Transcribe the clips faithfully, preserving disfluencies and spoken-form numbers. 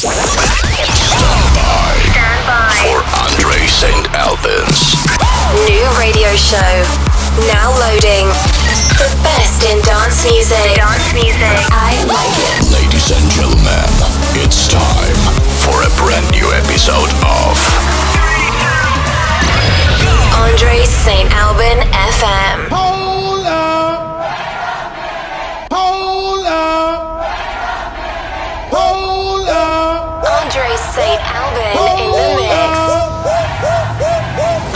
Stand by. Stand by for Andre Saint Albans. New radio show. Now loading. The best in dance music. Dance music. I like it. Ladies and gentlemen, it's time for a brand new episode of Andre Saint Alban F M. Hold up. Hold up. Hold up. Andre Saint Alban in the mix.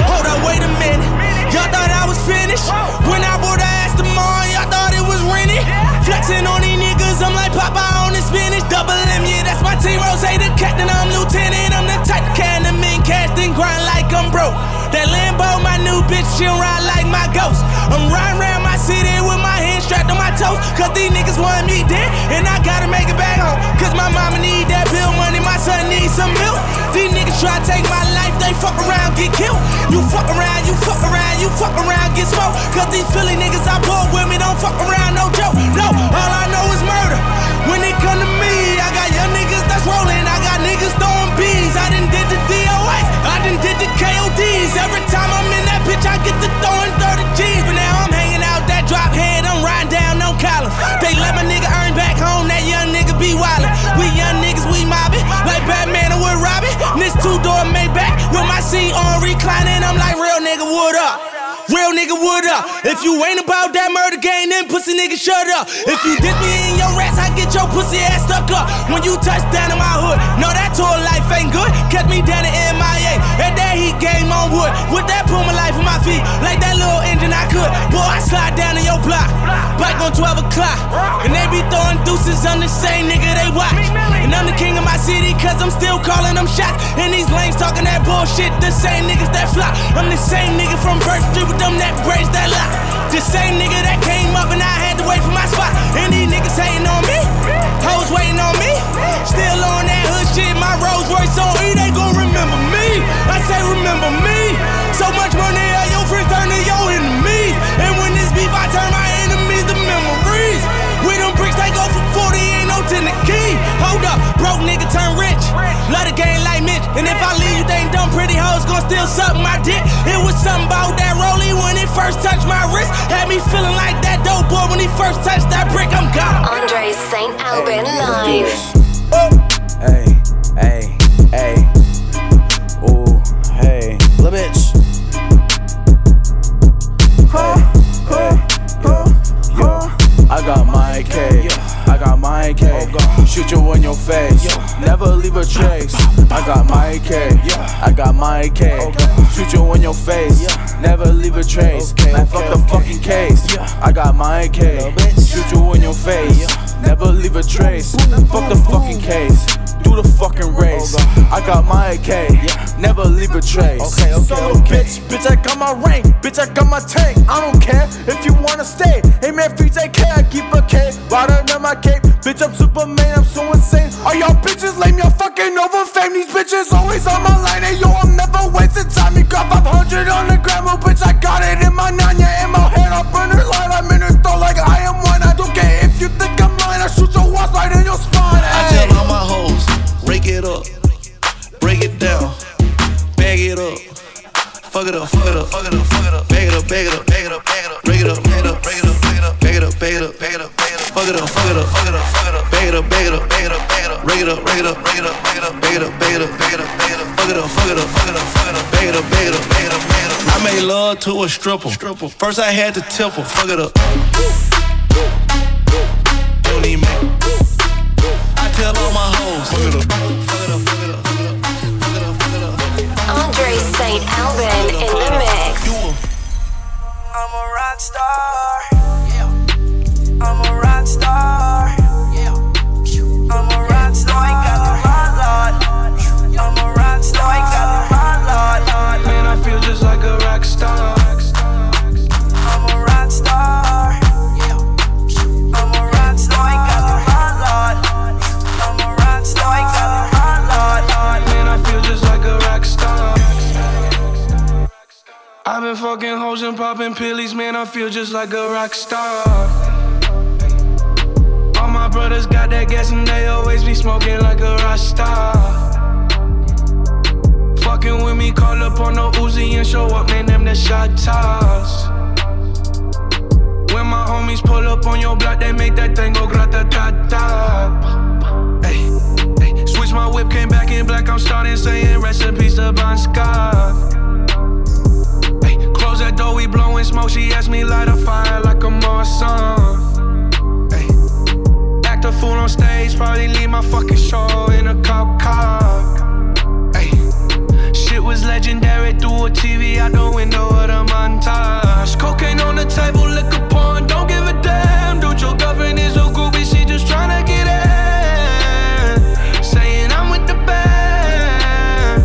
Hold up, wait a minute. Y'all thought I was finished. When I bought the ass tomorrow, y'all thought it was rented. Flexing on these niggas, I'm like Popeye on the spinach. Double M, yeah, that's my team. Rose, the captain, I'm lieutenant. I'm the type that can the men cast and grind like I'm broke. That Lambo, my new bitch, she'll ride like my ghost. I'm riding around my city with my hands strapped on my toes. Cause these niggas want me dead, and I gotta make it back home. Cause my mama need that bill money, my son needs some milk. These niggas try to take my life, they fuck around, get killed. You fuck around, you fuck around, you fuck around, get smoked. Cause these Philly niggas I pull with me, don't fuck around, no joke. No, all I know is murder. When it come to me, I got young niggas that's rolling. I got niggas throwing bees, I done did the D O As, I done did the K O Ds. Every time I'm in that bitch, I get to throwing thirty G's. But now I'm hanging out that drop head, I'm riding down no collar. They let my nigga earn back home, that young nigga be wildin'. We young niggas, we mobbin', like Batman and Wood Robin. This two-door Maybach, with my seat on reclining. I'm like, real nigga, what up? Real nigga, what up? If you ain't about that murder game, then pussy nigga, shut up. If you dip me in your ass, I get your pussy ass stuck up. When you touch down in my hood, no, that tour life ain't good. Kept me down to M I A, and that heat game on wood. With that Puma life on my feet, like that little engine I could. Boy, I slide down in your block, bike on twelve o'clock. And they be throwing deuces on the same nigga they watch. And I'm the king of my city, cause I'm still calling them shots. And these lames talking that bullshit, the same niggas that flop. I'm the same nigga from Birch Street. Them that braids that lock, the same nigga that came up and I had to wait for my spot. And these niggas hating on me, hoes waiting on me. Still on that hood shit, my Rolls Royce on E. They gon' remember me, I say remember me. So much money, all your friends turn to your enemies. And when this beef, I turn my enemies to memories. With them bricks, they go for forty, ain't no ten to key. Hold up, broke nigga turn rich. Love the game like Mitch. And if I leave you, they ain't dumb pretty hoes gon' still suck my dick. It was something about that rollie when it first touched my wrist. Had me feeling like that dope boy when he first touched that brick. I'm gone. Andre Saint Alban live. Hey, hey, hey. Ooh, hey. Lil' bitch. Hey, hey, yo, yo. I got my K. I got my K, shoot you in your face, never leave a trace. I got my K, I got my K, shoot you in your face, never leave a trace. Man, fuck the fucking case. I got my K, shoot you in your face, never leave a trace. Fuck the fucking case, do the fucking race. I got my K, never leave a trace. Solo bitch, bitch, I got my ring, bitch, I got my tank. I don't care if you wanna stay. Hey man, free J K, I keep a K, right under my cape. Bitch, I'm Superman, I'm so insane. All y'all bitches lame, y'all fucking over fame. These bitches always on my line. And yo, I'm never wasting time. You got five hundred on the gram, oh bitch, I got it in my nanya. In my head, I burn her line. I'm in her throat like I am one. I don't care if you think I'm lying. I shoot your walls right in your spine. Ay. I tell all my hoes, break it up, break it down, bag it up. Fuck it up, fuck it up, fuck it up, fuck it up. Bag it up, bag it up, bag it up, bag it up. Break it up, bag it up, bag it up, bag it up. Bag it up, bag it up, bag it up. Fuck it up, fuck it up, fuck it up, fuck it up. Bag it up, bag it up, bag it up, bag it up. Break it up, break it up, break it up, break it up. Bag it up, bag it up, bag it up, bag it up. Fuck it up, fuck it up, fuck it up, fuck it up. Bag it up, bag it up, bag it up, bag it up. I made love to a stripper. First I had to tip her. Fuck it up. Don't even make it. I tell all my hoes. Fuck it up, fuck it up, fuck it up, fuck it up, fuck it up, fuck it up. Andre Saint Alban in the mix. I'm a rock star. I'm a rock star. Yeah. I'm a rock star. I got the hot lot. I'm a rock star. I got the hot lot. Man, I feel just like a rock star. I'm a rock star. Yeah. I'm a rock star. I got the hot lot. I'm a rock star. I got the hot lot. Man, I feel just like a rock star. I've been fucking hoes and popping pillies. Man, I feel just like a rock star. Brothers got that gas and they always be smoking like a rock star. on no Uzi and show up, man, them the shot toss. When my homies pull up on your block, they make that thing go grata-ta-ta. Ayy, ayy. Switch my whip, came back in black, I'm starting saying recipes to Bon Scott. Ayy, close that door, we blowing smoke, she asked me light a fire like a Mars song. Ayy, act a fool on stage, probably leave my fucking show in a cop car. It was legendary through a T V out the window of the montage. Cocaine on the table, liquor porn, don't give a damn. Dude, your girlfriend is a groupie, she just tryna get in. Saying I'm with the band.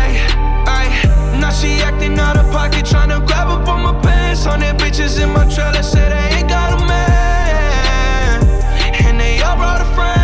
Ay, ay. Now she acting out of pocket, tryna grab up on my pants. On them bitches in my trailer, said I ain't got a man. And they all brought a friend.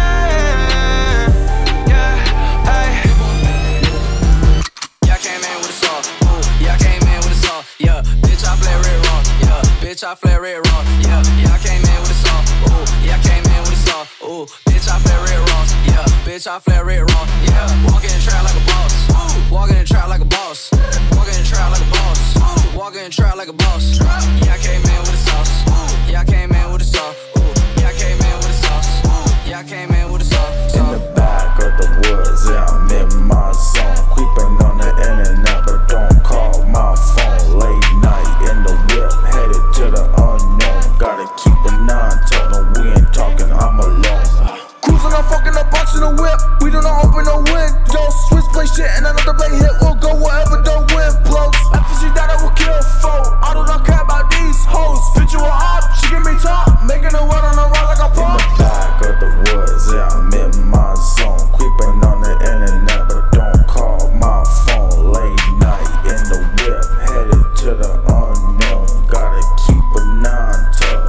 Bitch, I flare it wrong, yeah, yeah, I came in with a song, ooh, yeah, I came in with a song, ooh, bitch, I flare it wrong, yeah, bitch, I flare it wrong, yeah, walk in the trap like a boss, ooh, walk in the trap like a boss, walk in the trap like a boss, ooh, walk in the trap like a boss, yeah, I came in with a sauce, ooh, yeah, I came in with a sauce, ooh, yeah, I came in with a sauce, ooh, yeah, I came in with a sauce. In the back of the woods, yeah, I'm in my zone, creeping on the internet, but don't call my phone late night in the whip. To the unknown, gotta keep the nine tucked. No, we ain't talking, I'm alone. Cruising, I'm fucking up, boxing the whip. We do not open no window. Switch play shit, and another blade hit. We'll go wherever the wind blows. After she died, I will kill foe. I do not care about these hoes. Bitch, you a hop, she give me top. Making the world on the run like a pro. In the back of the woods, yeah, I'm in my zone. Creeping on the internet, but don't call my phone. Late night in the whip, headed to the unknown. Gotta keep a nine tuck.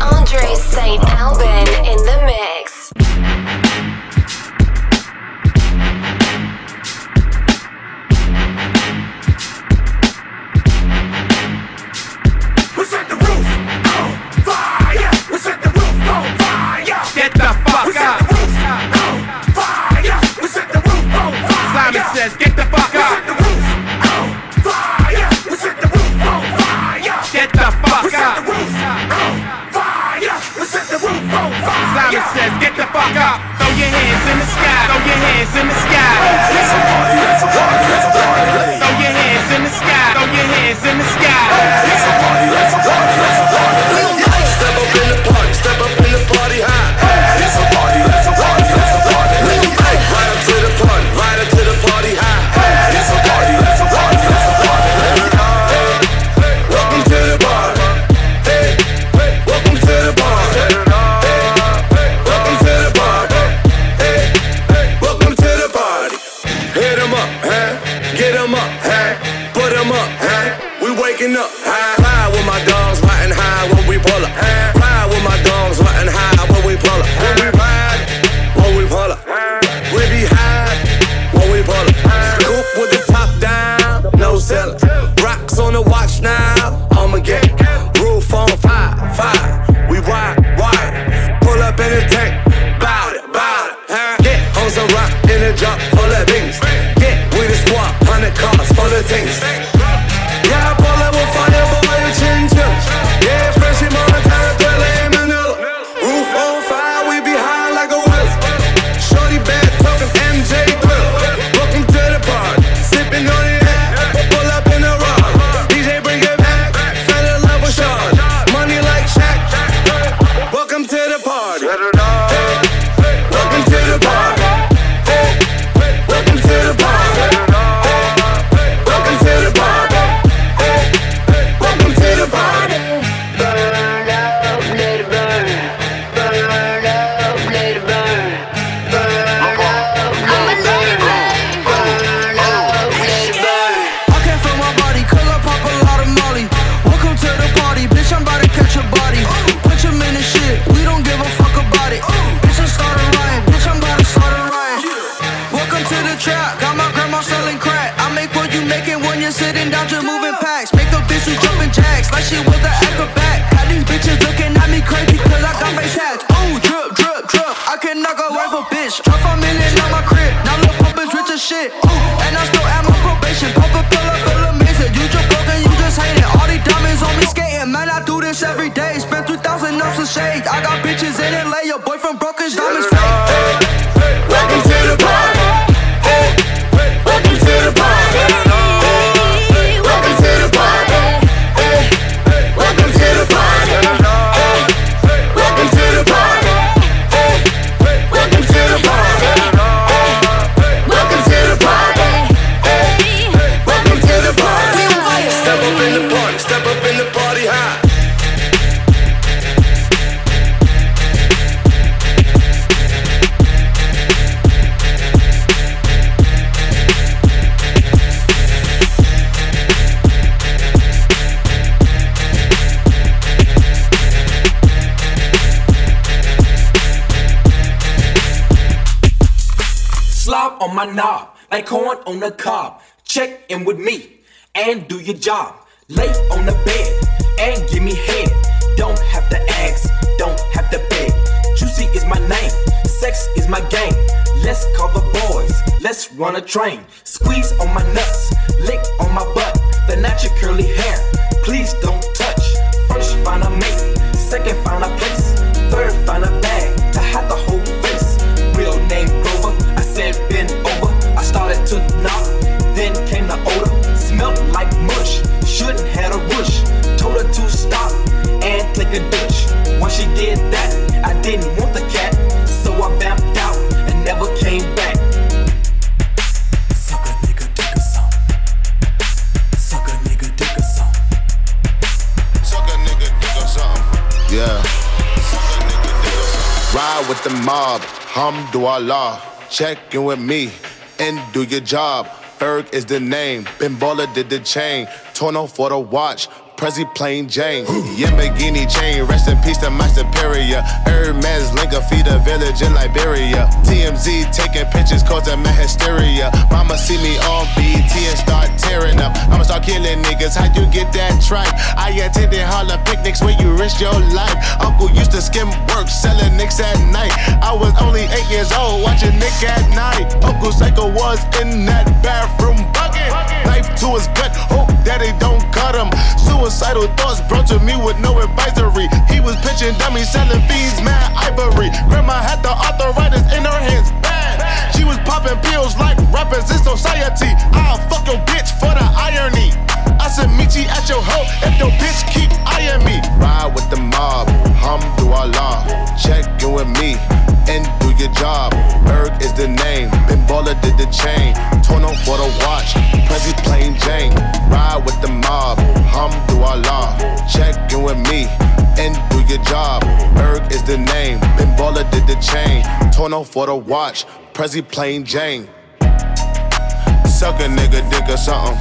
Andre Saint Albans in the mix. We set the roof on fire. We set the roof on fire. Get the fuck out. We set the roof on fire. We set the roof on fire. Simon says, get the fuck out. Says, get the fuck up, throw your hands in the sky, throw your hands in the sky. It's a party, it's a party, it's a party. Throw your hands in the sky, throw your hands in the sky. It's a party, it's a party, it's a party. Step up in the party, step up in the party high. It's a party, it's a party, it's a party. Right up to the party, right up to the party high. It's a party, it's a party, it's a party. Welcome to the party. Hey, welcome to the party. Up, high, high with my dogs, riding high when we pull up. High with my dogs, riding high when we pull up. When we ride, when we pull up. We be high when we pull up. Coop with the top down, no cellar. Rocks on the watch now, I'ma get it. Roof on fire, fire. We ride, ride. Pull up in the tank, bout it, bout it. Get on some rock in the drop, full of things. Get with the squad, hundred cars full of things. Yeah, I pull up with fire, boy, the chinchillas. Yeah, fresh in Montana, Thriller and Manila. Roof on fire, we be high like a wheel. Shorty bad, talking M J Thriller. Welcome to the party, sipping on the air. Pull up in the rock, D J bring it back. Fell in love with Sean, money like Shaq. Welcome to the party. Hey, welcome to the party. Hey, welcome to the party. Hey, welcome to the party. Sitting down just moving packs. Make up bitch who jumping jacks like she was an acrobat. Had these bitches looking at me crazy cause I got face hats. Ooh, drip, drip, drip, I can knock a wife a bitch. Drop a million on my crib, now Lil Pump is rich as shit. Ooh, and I still at my probation. Pop a pill, I feel bitch every day. Spent two thousand on some shades. I got bitches in L A. Your boyfriend broke his diamonds fake. Welcome to the party. Welcome to the party. Welcome to the party. Welcome to the party. Welcome to the party. Welcome to the party. Step up in the party high. Slob on my knob, like corn on the cob. Check in with me and do your job. Lay on the bed and give me head. Don't have to ask, don't have to beg. Juicy is my name, sex is my game. Let's call the boys, let's run a train. Squeeze on my nuts, lick on my butt. The natural curly hair, please don't touch. First find a mate, second find a place. Third find a bag to hide the whole face. Real name Grover, I said bend over. I started to knock, then came the odor. Smelled like mush. Shouldn't had a whoosh. Told her to stop and take a douche. Once she did that, I didn't want the cat, so I vamped out and never came back. Suck a nigga, dick a song. Suck a nigga, dick a song. Suck a nigga, dick a song. Yeah. Suck a nigga, dick a song. Ride with the mob, Hamdulillah. Check in with me and do your job. Berg is the name, Ben Baller did the chain. Torno for the watch, Prezi plain Jane. Yamagini chain, rest in peace to my superior. Hermes linker, feed a village in Liberia. T M Z taking pictures, causing my hysteria. Mama see me on B T and start tearing up. I'ma start killing niggas, how you get that tripe? I attended holla picnics where you risk your life. Uncle used to skim work, selling nicks at night. I was only eight years old, watching Nick at night. Uncle Psycho was in that bathroom bucket. Knife to his gut, hope that he don't cut him. Suicidal thoughts brought to me with no advisory. He was pitching dummies, selling fiends, mad ivory. Grandma had the arthritis in her hands, bad. She was popping pills like rappers in society. I'll fuck your bitch for the irony. I said meet you at your hoe if your bitch keep eyeing me. Ride with the mob, Hamdulillah. Check in with me and do your job. Berg is the name, Ben Baller did the chain. Torno for the watch, Prezi plain Jane. Ride with the mob, Hamdulillah. Check in with me and do your job. Berg is the name, Ben Baller did the chain. Torno for the watch, Prezi plain Jane. Suck a nigga, dick or something.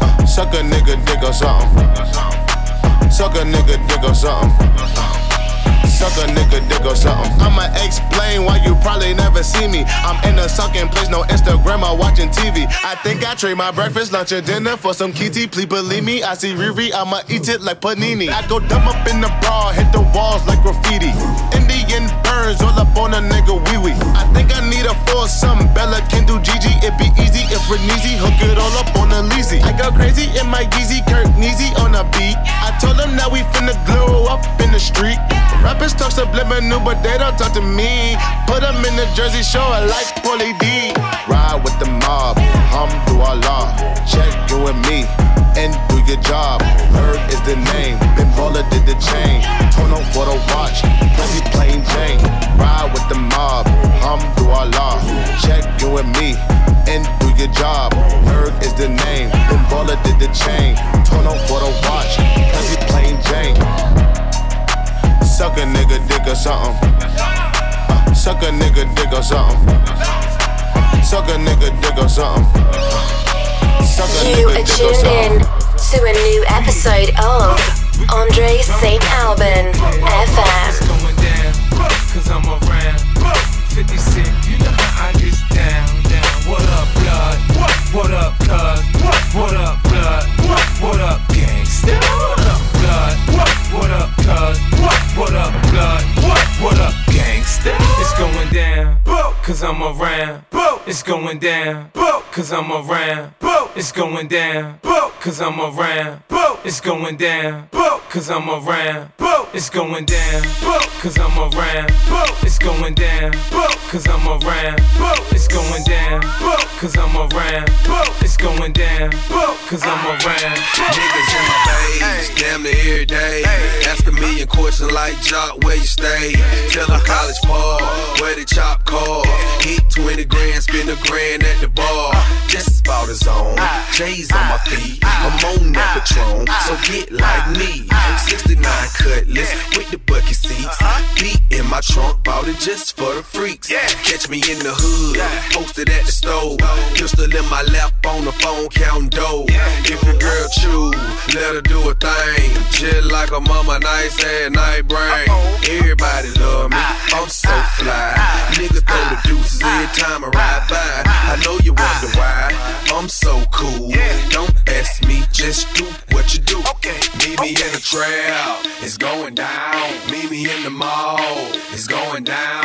Uh, suck a nigga, dick or something. Uh, suck a nigga, dick or something. Suck a nigga, dick or something. I'ma explain why you probably never see me. I'm in a sunken place, no Instagram or watching T V. I think I trade my breakfast, lunch, and dinner for some kitty. Please believe me, I see Riri, I'ma eat it like panini. I go dumb up in the bra, hit the walls like graffiti. Indian burns all up on a nigga wee-wee. I think I need a foursome, Bella can do Gigi. It be easy if we're neasy, hook it all up on a leasy. I go crazy in my Yeezy, Kirk Neasy on a beat. I told him now we finna glow up in the street. Rappers talk subliminal, but they don't talk to me. Put them in the Jersey Shore like Pauly D. Ride with the mob, Hamdulillah. Check in with me and do your job. Herb is the name, Ben Baller did the chain. Torno for the watch, Prezi plain Jane. Ride with the mob, Hamdulillah. Check in with me and do your job. Herb is the name, Ben Baller did the chain. Torno for the watch, Prezi plain Jane. Suck a nigga, dick or something. Uh, suck a nigga, dick or something. Suck a nigga, dick or something. Suck a you nigga, are dick or something. You are tuned in to a new episode of Andre Saint Albans F M. It's going down, cause I'm around. fifty-six, you know how I just down, down. What up, blood? What up, cuz? What up, blood? What up, gangsta? What up, blood? What up, cuz? What up, blood? What up, gangsta? It's going down, cause I'm around. It's going down, cause I'm around. It's going down, cause I'm around. it's going down, cause I'm around, it's going down, cause I'm around, it's going down, cause I'm around, it's going down, cause I'm around, it's going down, cause I'm around. Niggas in my face, damn near every day, ask a million questions like Jock, where you stay, tell them College Park, where the chop car, hit twenty grand, spend a grand at the bar, just about a zone, J's on my feet, I'm on that Patron, so get like me, sixty-nine cutlass with the bucket seats, beat in my trunk, bought it just for the freaks, catch me in the hood, posted at the store, pistol in my lap on the phone, counting dough, if your girl chew, let her do a thing, just like a mama, nice ass night brain, everybody love me, I'm so fly, niggas throw the deuces every time I ride by, I know you wonder why, I'm so cool, don't ask me, just do what you do. Okay. Meet me okay. in the trail, it's going down. Meet me in the mall, it's going down.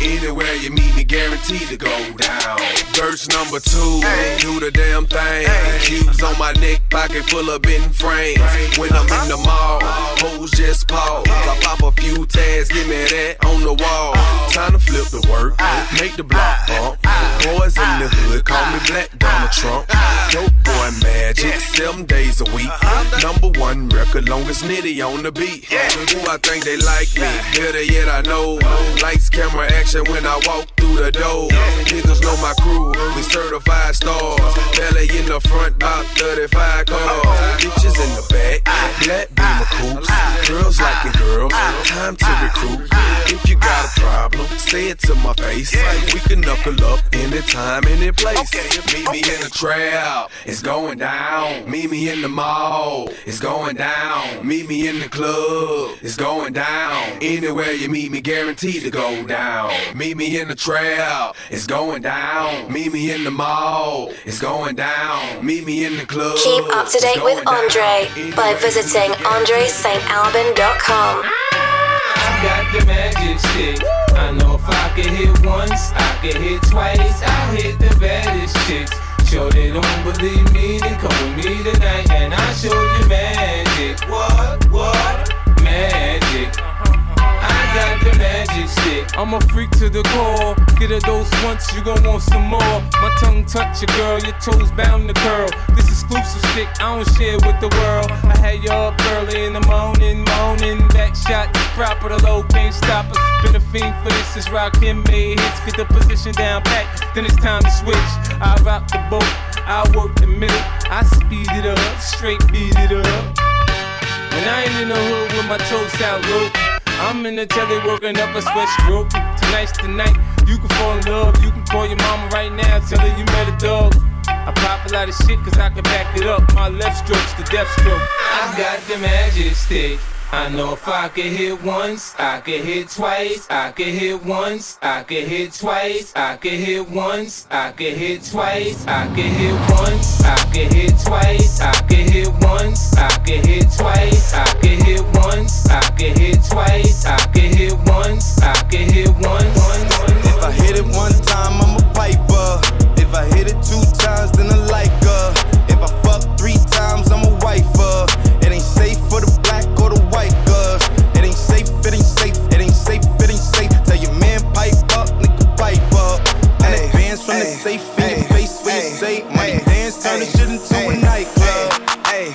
Anywhere you meet me, guaranteed to go down. Verse number two, hey. Do the damn thing. Hey. Cubes on my neck, pocket full of bent frames. Hey. When I'm in the mall, hoes just pause. I pop a few tags, give me that on the wall. Time to flip the work, make the block bump. Boys in the hood, call me Black Donald Trump. Dope boy magic, seven days a week. Number one record, longest nitty on the beat. Who I think they like me, better yet I know. Lights, camera, action when I walk through the door. Niggas know my crew, we certified stars. Belly in the front, about thirty-five cars. Bitches in the back, black beamer coops. Girls liking girls, time to recruit. If you got a problem, say it to my face. We can knuckle up anytime, any place. Meet me in the trap, it's going down. Meet me in the mall, it's going down. Meet me in the club, it's going down. Anywhere you meet me, guaranteed to go down. Meet me in the trap, it's going down. Meet me in the mall, it's going down. Meet me in the club. Keep up to date with Andre by visiting andre saint alban dot com. I got the magic shit. I know if I can hit once, I can hit twice. I hit the baddest chicks. Sure they don't believe me, then come with me tonight and I'll show you magic. What? What? Magic. I got the magic stick. I'm a freak to the core. Get a dose once, you gon' want some more. My tongue touch a girl, your toes bound to curl. This exclusive stick, I don't share with the world. I had y'all up early in the morning, moaning. Back shot is proper, the low can't stop us. Been a fiend for this, it's rockin' made hits. Get the position down pat, then it's time to switch. I rock the boat, I work the middle. I speed it up, straight beat it up. When I ain't in the hood with my toes out low, I'm in the telly working up a sweat stroke. Tonight's the night, you can fall in love. You can call your mama right now, tell her you met a dog. I pop a lot of shit cause I can back it up. My left stroke's the death stroke. I got the magic stick. I know if I can hit once, I can hit twice. I can hit once, I can hit twice. I can hit once, I can hit twice. I can hit once, I can hit twice. I can hit once, I can hit twice. I can hit once, I can hit twice. I can hit once, I can hit once. If I hit it one time, I'm a piper. If I hit it two times, then I like her. If I fuck three times, I'm a wifer. It ain't safe for the black or the white girls. It ain't safe, it ain't safe, it ain't safe, it ain't safe. Tell your man pipe up, nigga pipe up. And it bands from ay, the safe in ay, your face ay, where ay, you say money ay, dance, turn ay, this shit into ay, a nightclub. Ay, ay,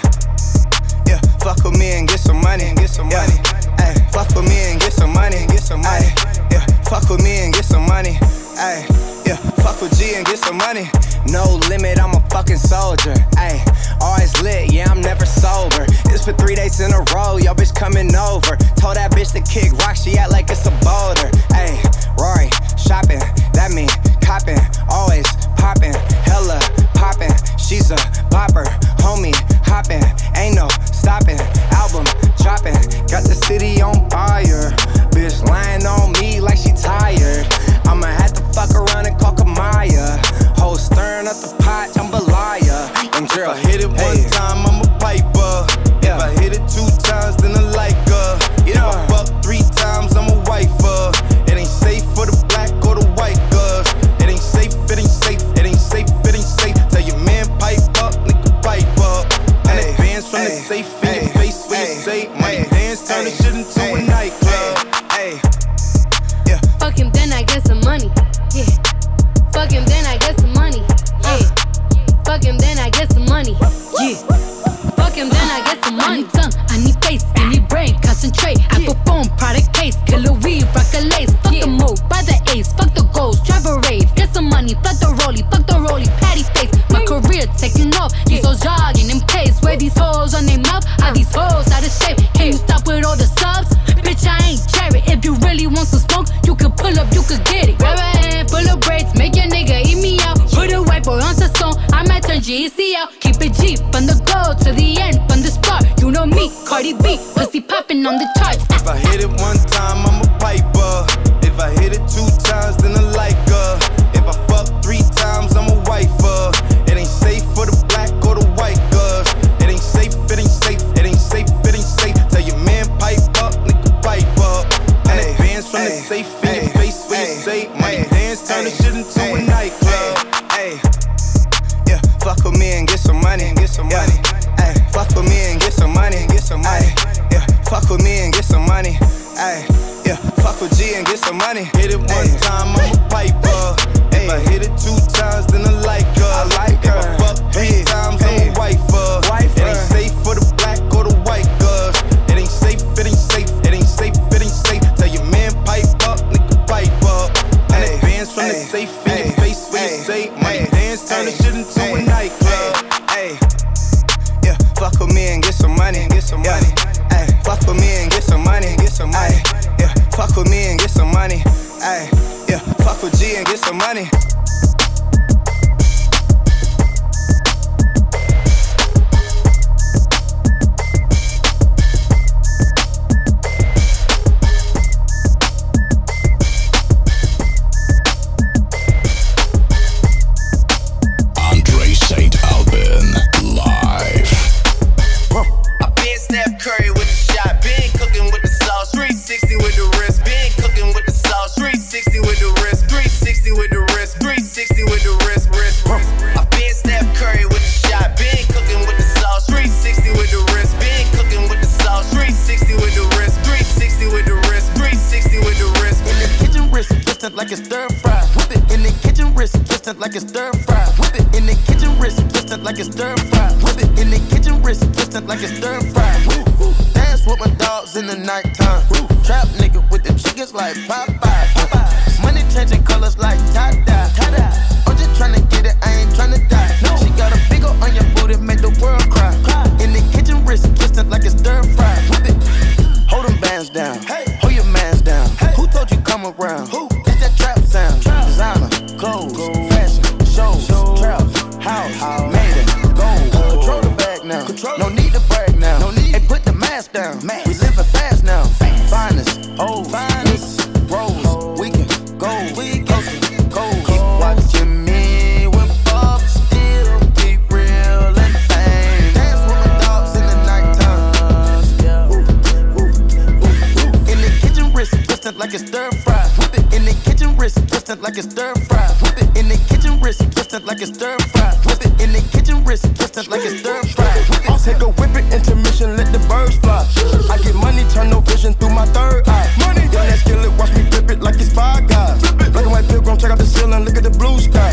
yeah, fuck with me and get some money and get some money. Ay, fuck with me and get some money and get some money. Yeah, fuck with me and get some money. Ay, yeah, fuck with G and get some money. No limit, I'm a fucking soldier. Ay, always lit, yeah, I'm never sober. It's for three days in a row, y'all bitch coming over. Told that bitch to kick rock, she act like it's a boulder. Ay, Rory, shopping, that mean copping. Always popping, hella popping. She's a bopper, homie, hopping. Ain't no stopping, album dropping. Got the city on fire. Bitch lying on me like she tired. I'ma have to fuck around and call Kamaya. Whole stirring up the pot, I'm a liar. And girl, if I hit it one hey. time, I'm a piper. Yeah. If I hit it two G, see y'all. Keep it G on the go to the end, on the spot. You know me, Cardi B, pussy poppin' on the charts. If I hit it one time, I'm a piper. If I hit it two times, then I like her. If I fuck three times, I'm a wifer. It ain't safe for the black or the white girls. It ain't safe, it ain't safe, it ain't safe, it ain't safe. Tell your man pipe up, nigga pipe up. And it bands from the safe in your face when you say money dance, turn this shit into a nightclub. Yeah, fuck with me and get some money and get some money. Ay, fuck with me and get some money and get some money. Yeah, fuck with me and get some money. Ay, yeah, fuck with G and get some money. Hit it one time, I'm a piper. If I hit it two times, then I like her. I like her. If I fuck three times, I'm a wifer. It ain't safe for the black or the white girls. It ain't safe, it ain't safe, it ain't safe, it ain't safe. Tell your man pipe up, nigga pipe up. And it bands from the safe in your face when you say money dance, turn this shit into a nightclub. Ay, yeah, fuck with me and get some money and get some money. Ay, fuck with me and get some money and get some money. Yeah, fuck with me and get some money. Ay, yeah, fuck with G and get some money. Andre Saint Albans live. I've been Steph Curry with the shot, been cooking with the sauce, three sixty with the wrist, been cooking with the sauce, three sixty with the wrist, three sixty with the wrist, three sixty with the wrist, wrist, wrist. I've been Steph Curry with the shot, been cooking with the sauce, three sixty with the wrist, been cooking with the sauce, three sixty with the wrist, three sixty with the wrist, three sixty with the wrist. In the kitchen wrist, twistin' like it's stir fry. Whip it in the kitchen wrist, twistin' like it's stir fry. Whip it in the kitchen wrist, twistin' like it's stir fry. Whip it in the kitchen wrist, twistin' like it's stir fry. Woo, woo. Dance with my dogs in the nighttime. Woo. Trap nigga with the chickens like Popeye. Popeye. Money changing colors like tie-dye. Tie-dye. I'm just tryna get it, I ain't tryna die. No. She got a big ol' on your booty, make the world cry. Cry. In the kitchen wrist, twistin' like it's stir fry. Whip it. Hold them bands down. Hey. Hold your mans down. Hey. Who told you come around? Who? It's that trap sound. Trap. Designer, clothes, gold. Fashion, shows, shows. Trap, house, house. Made it, gold. Gold. Control the bag now. Control. No need to brag now. No need. And put the mask down. Mask. We living fast now. Fast. Finest, old, finest, rolls. Gold. We can go, we can go. Keep watching me when Bob still keep real and fame. Dance with my dogs in the nighttime. Woo, woo, woo, woo. In the kitchen wrist, twistin' like it's stir fry. Wrist, twistin' like it's stir fry. Whip it in the kitchen wrist, twistin' like it's stir fry. Whip it in the kitchen wrist, twistin' like it's stir fry. I'll take a whip it, intermission, let the birds fly. I get money, turn no vision through my third eye. Money, yeah, that skillet, watch me flip it like it's Five Guys. Black and white pilgrim, check out the ceiling, look at the blue sky.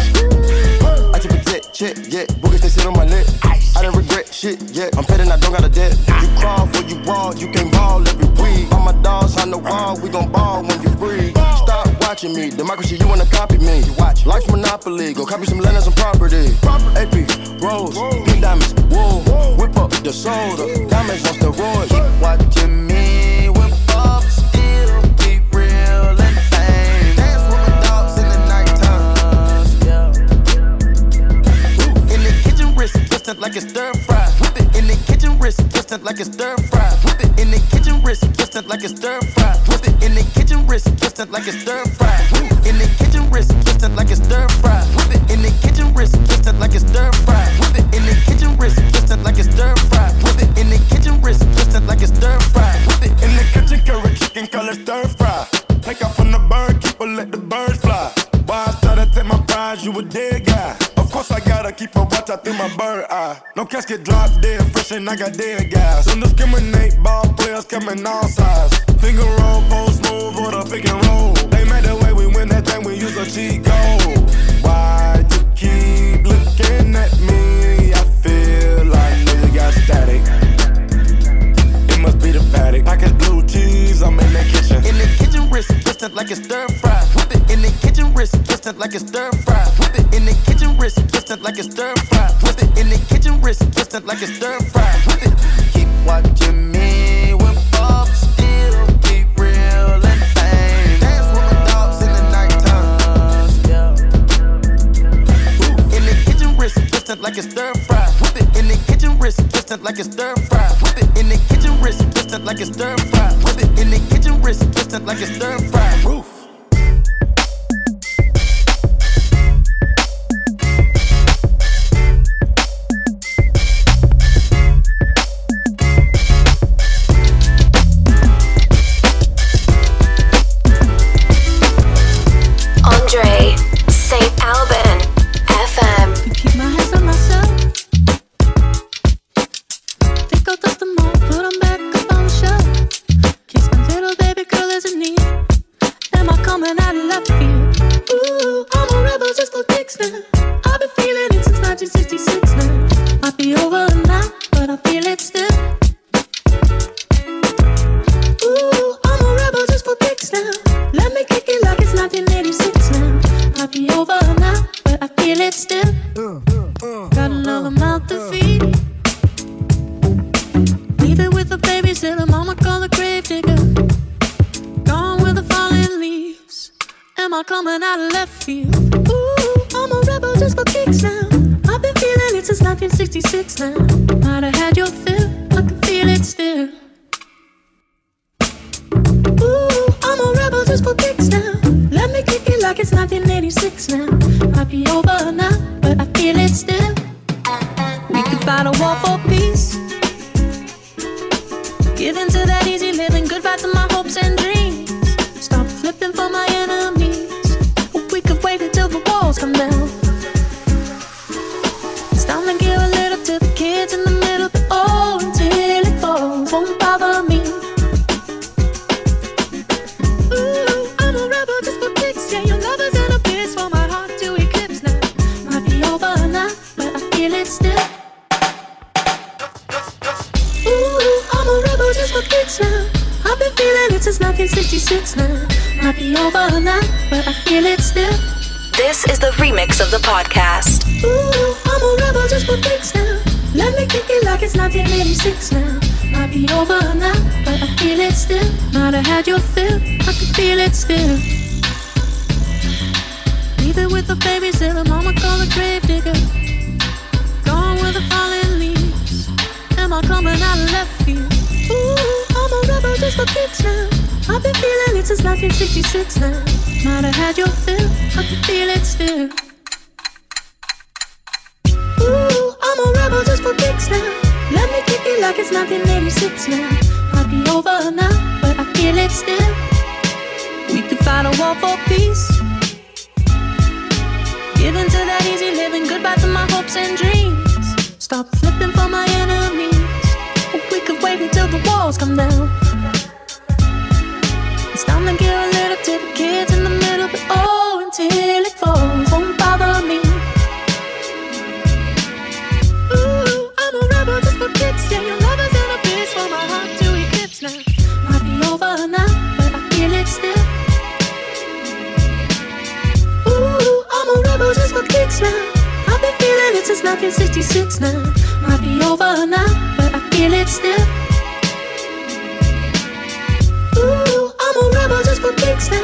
I take a jet, check, yeah, boogies they sit on my lip. I don't regret shit, yeah, I'm petting, I don't got a debt. You crawl for you raw, you can ball every week. All my dogs on the wall, we gon' ball when you free. Stop watching me, democracy, you wanna copy me. You watch life's monopoly, go copy some land and some property. Proper A P, rose, pink diamonds, wool. Whip up the soda, diamonds on steroids. Keep watching me, whip up, still keep real and fame. Dance with my dogs in the nighttime. In the kitchen wrist, twistin' like it's stir fry. Whip it in the kitchen wrist, twistin' like it's stir fry. Whip it in the kitchen wrist, twistin' like it's stir fry. Whip it in the kitchen wrist, twistin' like it's stir fry. In the kitchen wrist, twistin' like it's stir fry. Whip it in the kitchen wrist, twistin' like it's stir fry. Whip it in the kitchen wrist, twistin' like it's stir fry. Whip it in the kitchen wrist, twistin' like it's stir fry. Whip it in the kitchen, curry chicken, call it stir fry. Take off from the bird, keep her, let the birds fly. Why I try to take my prize, you a dead guy. Of course I gotta keep a watch out through my bird eye. No casket drop dead, fresh and I got dead guys. Don't discriminate, ball players coming all sides. Finger roll, post move, or the pick and roll. They made the way we win that thing, we use a cheat code. Why you keep looking at me? I feel like know you got static. It must be the paddock. Pockets blue cheese, I'm in the kitchen. In the kitchen wrist, twistin' like it's stir fry. Whip it in the kitchen wrist, twistin' like it's stir fry. Whip it in the kitchen wrist, twistin' like it's stir fry. Whip it in the kitchen wrist, twistin' like it's stir fry. Whip it. Keep watching me when Bob still keep real and fame. Dance with my dogs in the nighttime. In the kitchen wrist, twistin' twistin' like it's stir fry. Whip it in the kitchen, wrist twistin' like it's stir fry. Whip it in the kitchen, wrist twistin' like it's stir fry. Whip it in the kitchen, wrist twistin' like it's stir fry. Roof. Andre Saint Albans F M. You keep my hands on myself. Think I'll dust them off, put them back up on the shelf. Kiss my little baby girl, there's a need. Am I coming out of left field? Ooh, I'm a rebel just for kicks now. I've been feeling it since nineteen sixty-six now. Might be over now, but I feel it still. Ooh, I'm a rebel just for kicks now. Let me kick it like it's nineteen eighty-six now. Might be over now, but I feel it still. Uh, uh, Got another uh, mouth to uh, feed. Leave it with the babysitter, mama call the grave digger. Gone with the falling leaves. Am I coming out of left field? Ooh, I'm a rebel just for kicks now. I've been feeling it since nineteen sixty-six now. Might have had your fill, I can feel it still. Ooh, I'm a rebel just for kicks now. Let me kick it like it's nineteen eighty-six now. Might be over now, but I feel it still. We could find a war for peace. Give in to that easy living, goodbye to my hopes and dreams. Stop flipping for my enemies. We could wait until the walls come down. It's time to give a little to the kids in the middle. Oh, until it falls, won't bother me. Still. Ooh, I'm a rebel just for kicks now. I've been feeling it since nineteen sixty-six now. Might be over now, but I feel it still. This is the remix of the podcast. Ooh, I'm a rebel just for kicks now. Let me kick it like it's nineteen eighty-six now. Might be over now, but I feel it still. Might have had your fill, I can feel it still. Leave it with the babysitter, mama call the grave digger. With the falling leaves, am I coming out of left field? Ooh, I'm a rebel just for kicks now. I've been feeling it since nineteen sixty-six now. Might have had your fill, I can feel it still. Ooh, I'm a rebel just for kicks now. Let me kick it like it's nineteen eighty-six now. Might be over now, but I feel it still. We could find a war for peace. Give in to that easy living, goodbye to my hopes and dreams. Stop flipping for my enemies. We could wait until the walls come down. It's time to give a little to the kids in the middle. But oh, until it falls, won't bother me. Ooh, I'm a rebel just for kicks. Yeah, your love is in a place for my heart to eclipse now. Might be over now, but I feel it still. Ooh, I'm a rebel just for kicks now. I've been feeling it since nineteen sixty-six now. Might be over now, but I feel it still. Ooh, I'm a rebel just for kicks now.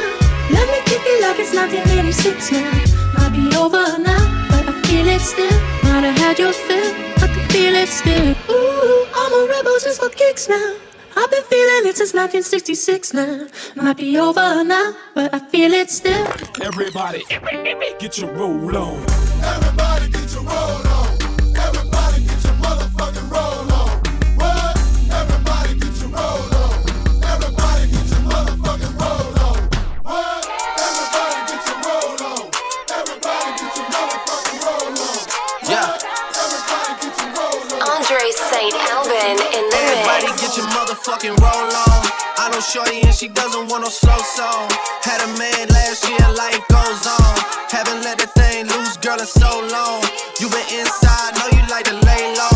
Let me kick it like it's nineteen eighty-six now. Might be over now, but I feel it still. Might have had your fill, I can feel it still. Ooh, I'm a rebel just for kicks now. I've been feeling it since nineteen sixty-six now. Might be over now, but I feel it still. Everybody, everybody get your roll on. Everybody get your roll on. Everybody get your motherfucking roll on. What? Everybody get your roll on. Everybody get your motherfucking roll on. What? Everybody get your roll on. Everybody get your motherfucking roll on. Yeah. Everybody get your roll on. Andre Saint Albans in the mix. Everybody get your motherfucking roll on. I know shorty and she doesn't want no slow song. Had a man last year, life goes on. Haven't let the thing loose, girl, in so long. You been inside, know you like to lay low.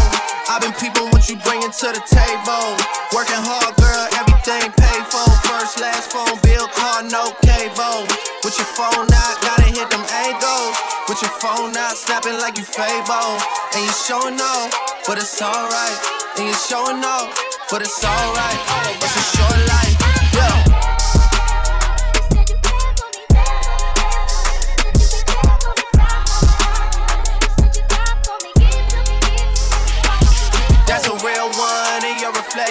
I been peeping what you bringing to the table. Working hard, girl, everything paid for. First, last phone bill, car, no cable. With your phone out, gotta hit them angles. With your phone out, snapping like you Fable. And you showing up, but it's alright. And you showing up, but it's alright. It's a short life, yeah.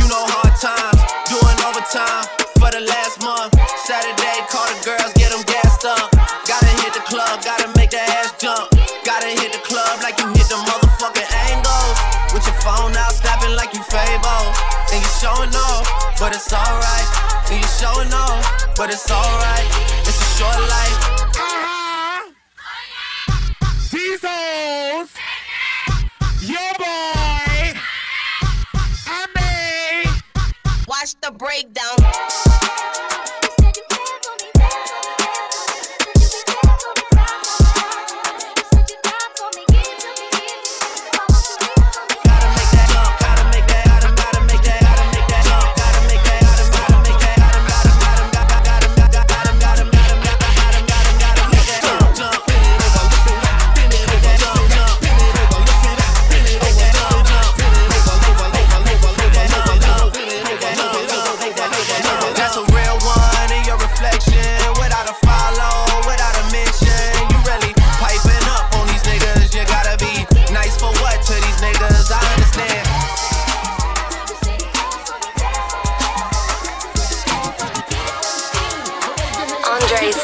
you know hard times. Doing overtime for the last month. Saturday, call the girls, get them gassed up. Gotta hit the club, gotta make the ass jump. Gotta hit the club like you hit the motherfucking angles. With your phone out, snapping like you Fable. And you showing off, but it's alright. And you showing off, but it's alright. It's a short life. Uh-huh. These hoes. Your boy, Ame. Watch the breakdown.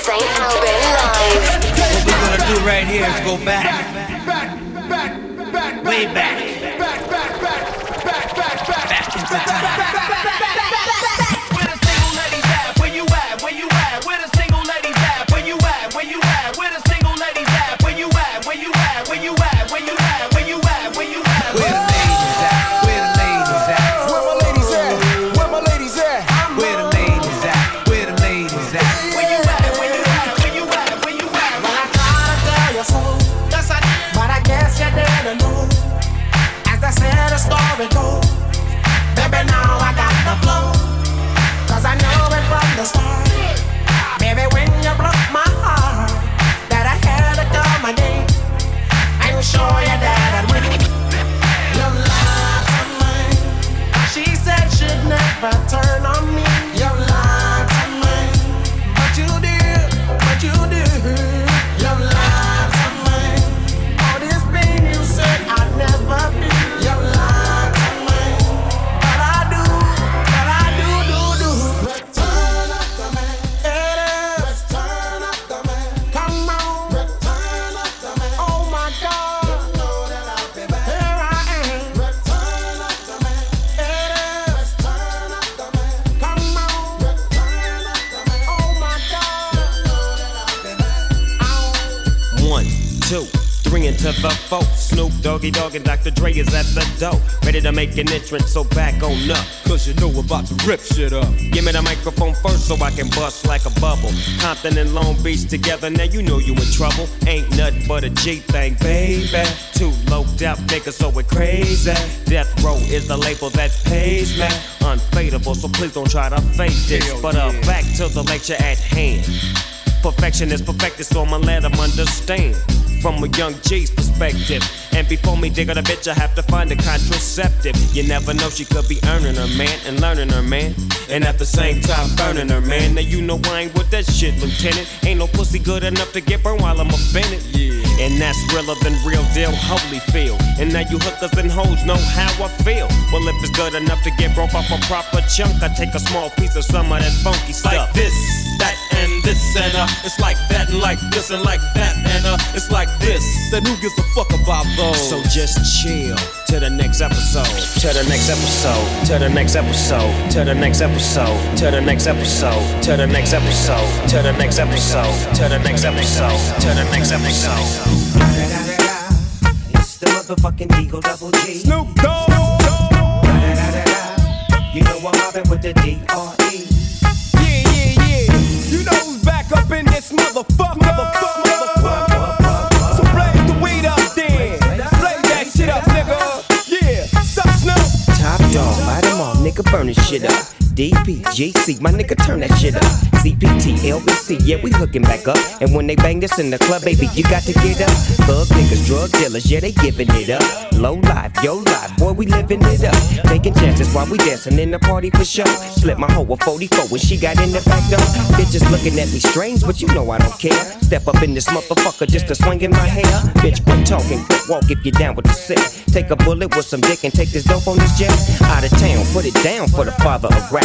Saint Albans live. What we're gonna do right here is go back, back, back, back, back, way back, back, back, back, back, back, back, back into time. Where the single ladies at? Where you at? Where you at? Where the single ladies at? Where you at? Where you at? Where the single ladies at? Where you at? Where you at? Where you at? Where you at? Where you at? Where you at? Where the ladies at? Where the ladies at? Where my ladies at? Where my ladies at? Where the ladies at? Where the ladies at? Story go, baby, now I got the flow, cause I know it from the start, baby, when you broke my heart, that I had to come again, I'm sure you that I'd win, your lie to mine, she said she'd never turn on me, your lie to mine, but you did, but you did, your lie to mine, all this pain you said I'd never be. To the folk, Snoop Doggy Dogg and Doctor Dre is at the door, ready to make an entrance, so back on up, cause you know we're about to rip shit up. Give me the microphone first so I can bust like a bubble. Compton and Long Beach together, now you know you in trouble. Ain't nothing but a G thing, baby. Too low-death niggas, so we're crazy. Death Row is the label that pays me. Unfadable, so please don't try to fake this. But uh, back to the lecture at hand. Perfection is perfected, so I'ma let them understand from a young G's perspective. And before me dig on a bitch, I have to find a contraceptive. You never know, she could be earning her man and learning her man, and at the same time burning her man. Now you know I ain't with that shit, Lieutenant. Ain't no pussy good enough to get burned while I'm offended. Yeah. And that's realer than real deal Holyfield. And now you hookers and hoes know how I feel. Well, if it's good enough to get broke off a proper chunk, I take a small piece of some of that funky stuff. Like this, that, and this, and uh, it's like that, and like this, and like that, and uh, it's like this. Then who gives a fuck about those? So just chill till the next episode. Till the next episode. Till the next episode. Till the next episode. Till the next episode. Till the next episode. Till the next episode. Till the next episode. Till the next episode. It's the motherfucking Eagle Double G. Snoop Dogg. You know I'm mobbing with the D R E. Yeah, yeah, yeah. You know who's back up in this motherfucker. Motherfucker, motherfucker. So blaze the weed up then. Blaze that shit up, nigga. Yeah. Sup, Snoop. Top dog, light him off, nigga, burn this shit up. D P G C, my nigga, turn that shit up. C P T, L B C, yeah, we hooking back up. And when they bang this in the club, baby, you got to get up. Thug niggas, drug dealers, yeah, they giving it up. Low life, yo life, boy, we living it up. Taking chances while we dancing in the party for sure. Slipped my hoe with forty-four when she got in the back door. Bitches looking at me strange, but you know I don't care. Step up in this motherfucker just to swing in my hair. Bitch, quit talking, quit walk if you're down with the sick. Take a bullet with some dick and take this dope on this jet. Out of town, put it down for the father of rap.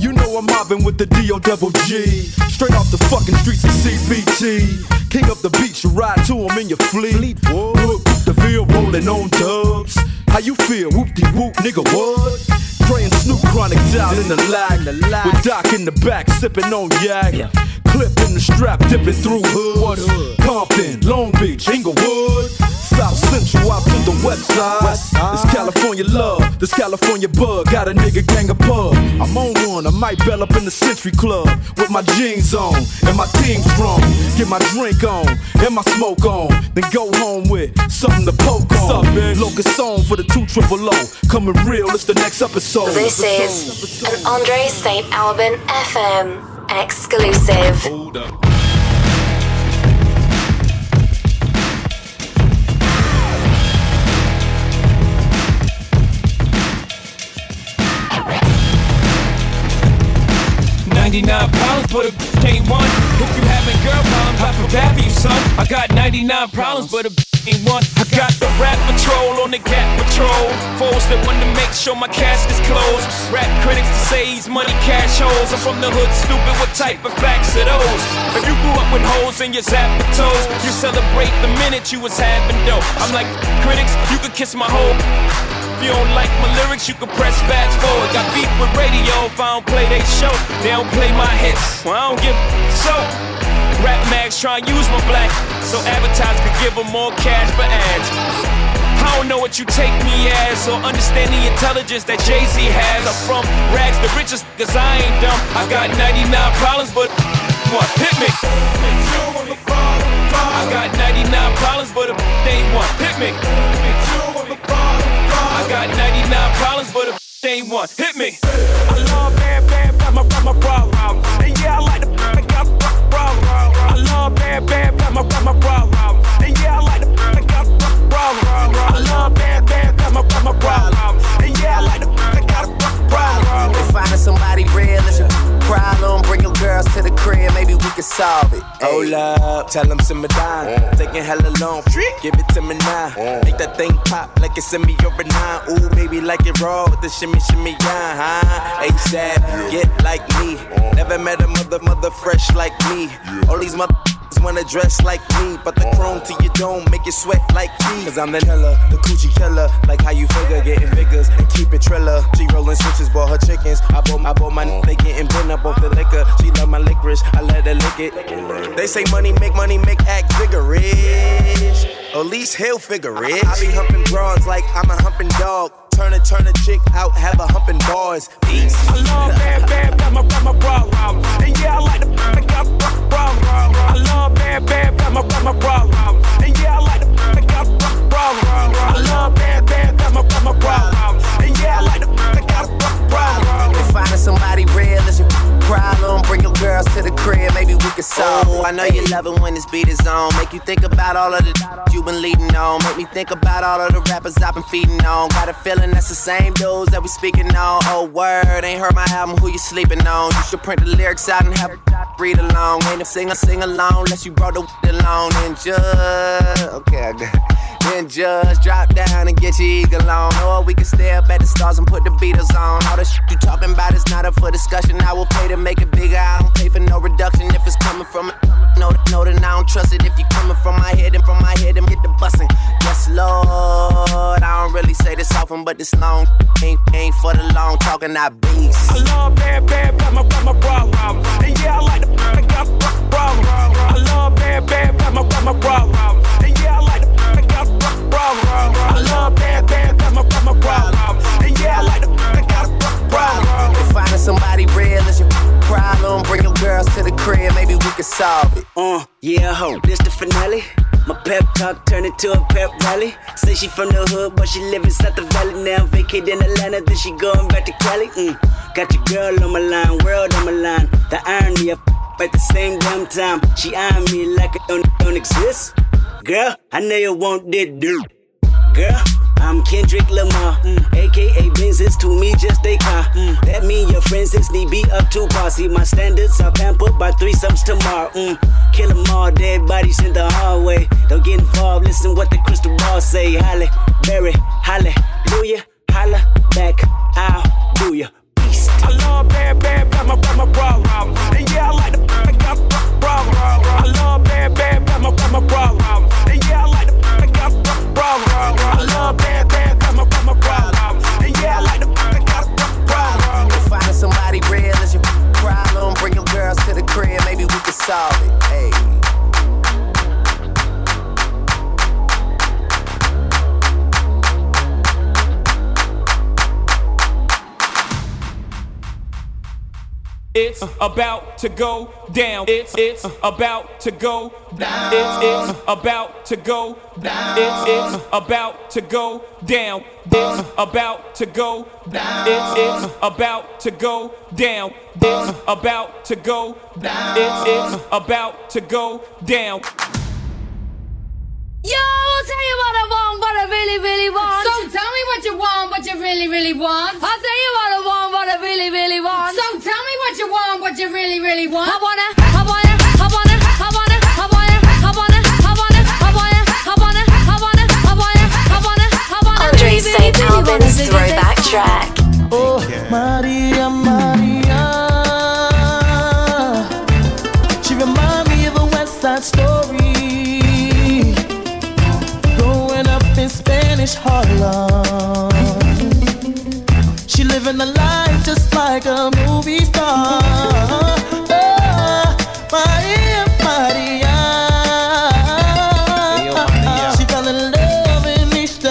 You know I'm mobbing with the D O double G. Straight off the fucking streets of C B T. King up the beach, you ride to him in your fleet. Whoop, the field rolling on dubs. How you feel? Whoop-de-whoop, nigga, what? Praying Snoop Chronic down in the lag. With Doc in the back, sipping on yak. Clip in the strap, dipping through hoods. Compton, Long Beach, Inglewood. South Central, out to the Westside. Westside. This California love, this California bug. Got a nigga gang of pub. I'm on one, I might bell up in the Century Club. With my jeans on, and my team strong. Get my drink on, and my smoke on. Then go home with something to poke on. What's up, bitch? Locust on for the two triple O. Coming real, it's the next episode. This is an Andre Saint Albans F M exclusive. Hold up. ninety-nine problems, but a bitch ain't one. If you having girl problems, I feel bad for you, son. I got ninety-nine problems, but a bitch ain't one. I got the rap patrol on the cat patrol. Foes that want to make sure my cask is closed. Rap critics to say he's money cash holes. I'm from the hood, stupid, what type of facts are those? If you grew up with holes in your zapping toes, you celebrate the minute you was having dope. I'm like, critics, you could kiss my whole. If you don't like my lyrics, you can press fast forward. Got beef with radio if I don't play they show. They don't play my hits, well I don't give a so. Rap mags try and use my black, so advertisers could give them more cash for ads. I don't know what you take me as, or understand the intelligence that Jay-Z has. I'm from rags, the richest, cause I ain't dumb. I got ninety-nine problems, but what? Hit me. I got ninety-nine problems, but they want hit me. I got ninety-nine problems, but a bitch ain't one. Hit me. I love bad, bad, bad, my, my problems. And yeah, I like the I got problems. I love bad, bad, bad, my, my problems. And yeah, I like the I got problems. I love bad, bad, bad, my, my problems. And yeah, I like the I got problems. If finding somebody real is your problem, bring your girls to the crib, maybe we can solve it. Hold up, tell them simmer down. Yeah. Taking hella long, give it to me now. Yeah. Make that thing pop like it's in me over nine. Ooh, baby, like it raw with the shimmy, shimmy, yeah, huh? ASAP, yeah. Get like me. Yeah. Never met a mother, mother fresh like me. Yeah. All these motherfuckers wanna dress like me, but the chrome to your dome make you sweat like me. Cause I'm the killer, the coochie killer. Like how you figure, getting figures and keep it triller. She rolling switches, bought her chickens. I bought, I bought my n- they getting bent up off the liquor. She love my licorice, I let her lick it. They say money make money make act vigorous. At least he'll figure it. I, I be humping bras like I'm a humping dog. Turn a turn a chick out, have a humping bars. Peace. I love bad bad, got my got my problems. And yeah, I like the I got problems. I love bad bad, got my got my problems. And yeah, I like the I got problems. I love bad bad, got my got my problems. And yeah, I like the I got problems. If finding somebody real is your problem, bring your girls to the crib, maybe we can solve. Oh, I know you love it when this beat is on. Make you think about all of the d- you been leading on. Make me think about all of the rappers I've been feeding on. Got a feeling that's the same dudes that we speaking on. Oh, word, ain't heard my album, who you sleeping on? You should print the lyrics out and have a read along. Ain't a singer sing along unless you brought the w- along. And just, okay, I got it. Then just drop down and get your eagle on. Or we can stay up at the stars and put the Beatles on. All the shit you talking about is not up for discussion. I will pay to make it bigger. I don't pay for no reduction if it's coming from it. No, no, then I don't trust it. If you coming from my head and from my head, then hit the bussin'. Yes, Lord. I don't really say this often, but this long ain't, ain't for the long talking. I beast. I love bad, bad, got my, got my problems. And yeah, I like the I got problems. I love bad, bad, got my problems. body real is your problem. Bring them girls to the crib, maybe we can solve it. Uh, yeah, ho, this the finale. My pep talk turned into a pep rally. Say she from the hood, but she live inside the valley. Now vacate in Atlanta, then she going back to Cali. Mm. Got your girl on my line, world on my line. The irony of at the same damn time. She eyeing me like I don't, don't exist. Girl, I know you want that dude. Girl, I'm Kendrick Lamar, mm. A K A Benz is to me just a car. Mm. That mean your friends is need be up to par. See, my standards are pampered by threesomes tomorrow. Mm. Kill them all, dead bodies in the hallway. Don't get involved, listen what the crystal ball say. Holly, Berry, Holly, hallelujah, holla back, I'll do ya. Beast. I love bad, bad, bad, my, my problem. And yeah, I like the I got problems. I love bad, bad, bad, my, my problem. And yeah, I like the I got problems. I love bad, bad, bad, my, my problem. And yeah, I like the I got problems. Finding somebody real is your problem. Bring your girls to the crib, maybe we can solve it. Hey. It's about to go down. It's it's about to go down. It's it's about to go down. It's it's about to go down. It's about to go down. It's it's about to go down. It's about to go down. It's it's about to go down. Yo, tell you what I want, what I really, really want. So tell me what you want, what you really, really want. I'll tell you what I want, what I really, really want. So tell me what you want, what you really, really want. I wanna, I wanna, I wanna, I wanna, I wanna, I wanna, I wanna, I wanna, I wanna, I wanna, I wanna, I wanna, I wanna, I wanna. Andre Saint Albans throwback track. Oh, Maria, Maria. She remind me of a Westside story. Spanish Harlem. She living a life just like a movie star. Oh, Maria, Maria. Hey, yo, Maria. She fell in love in each day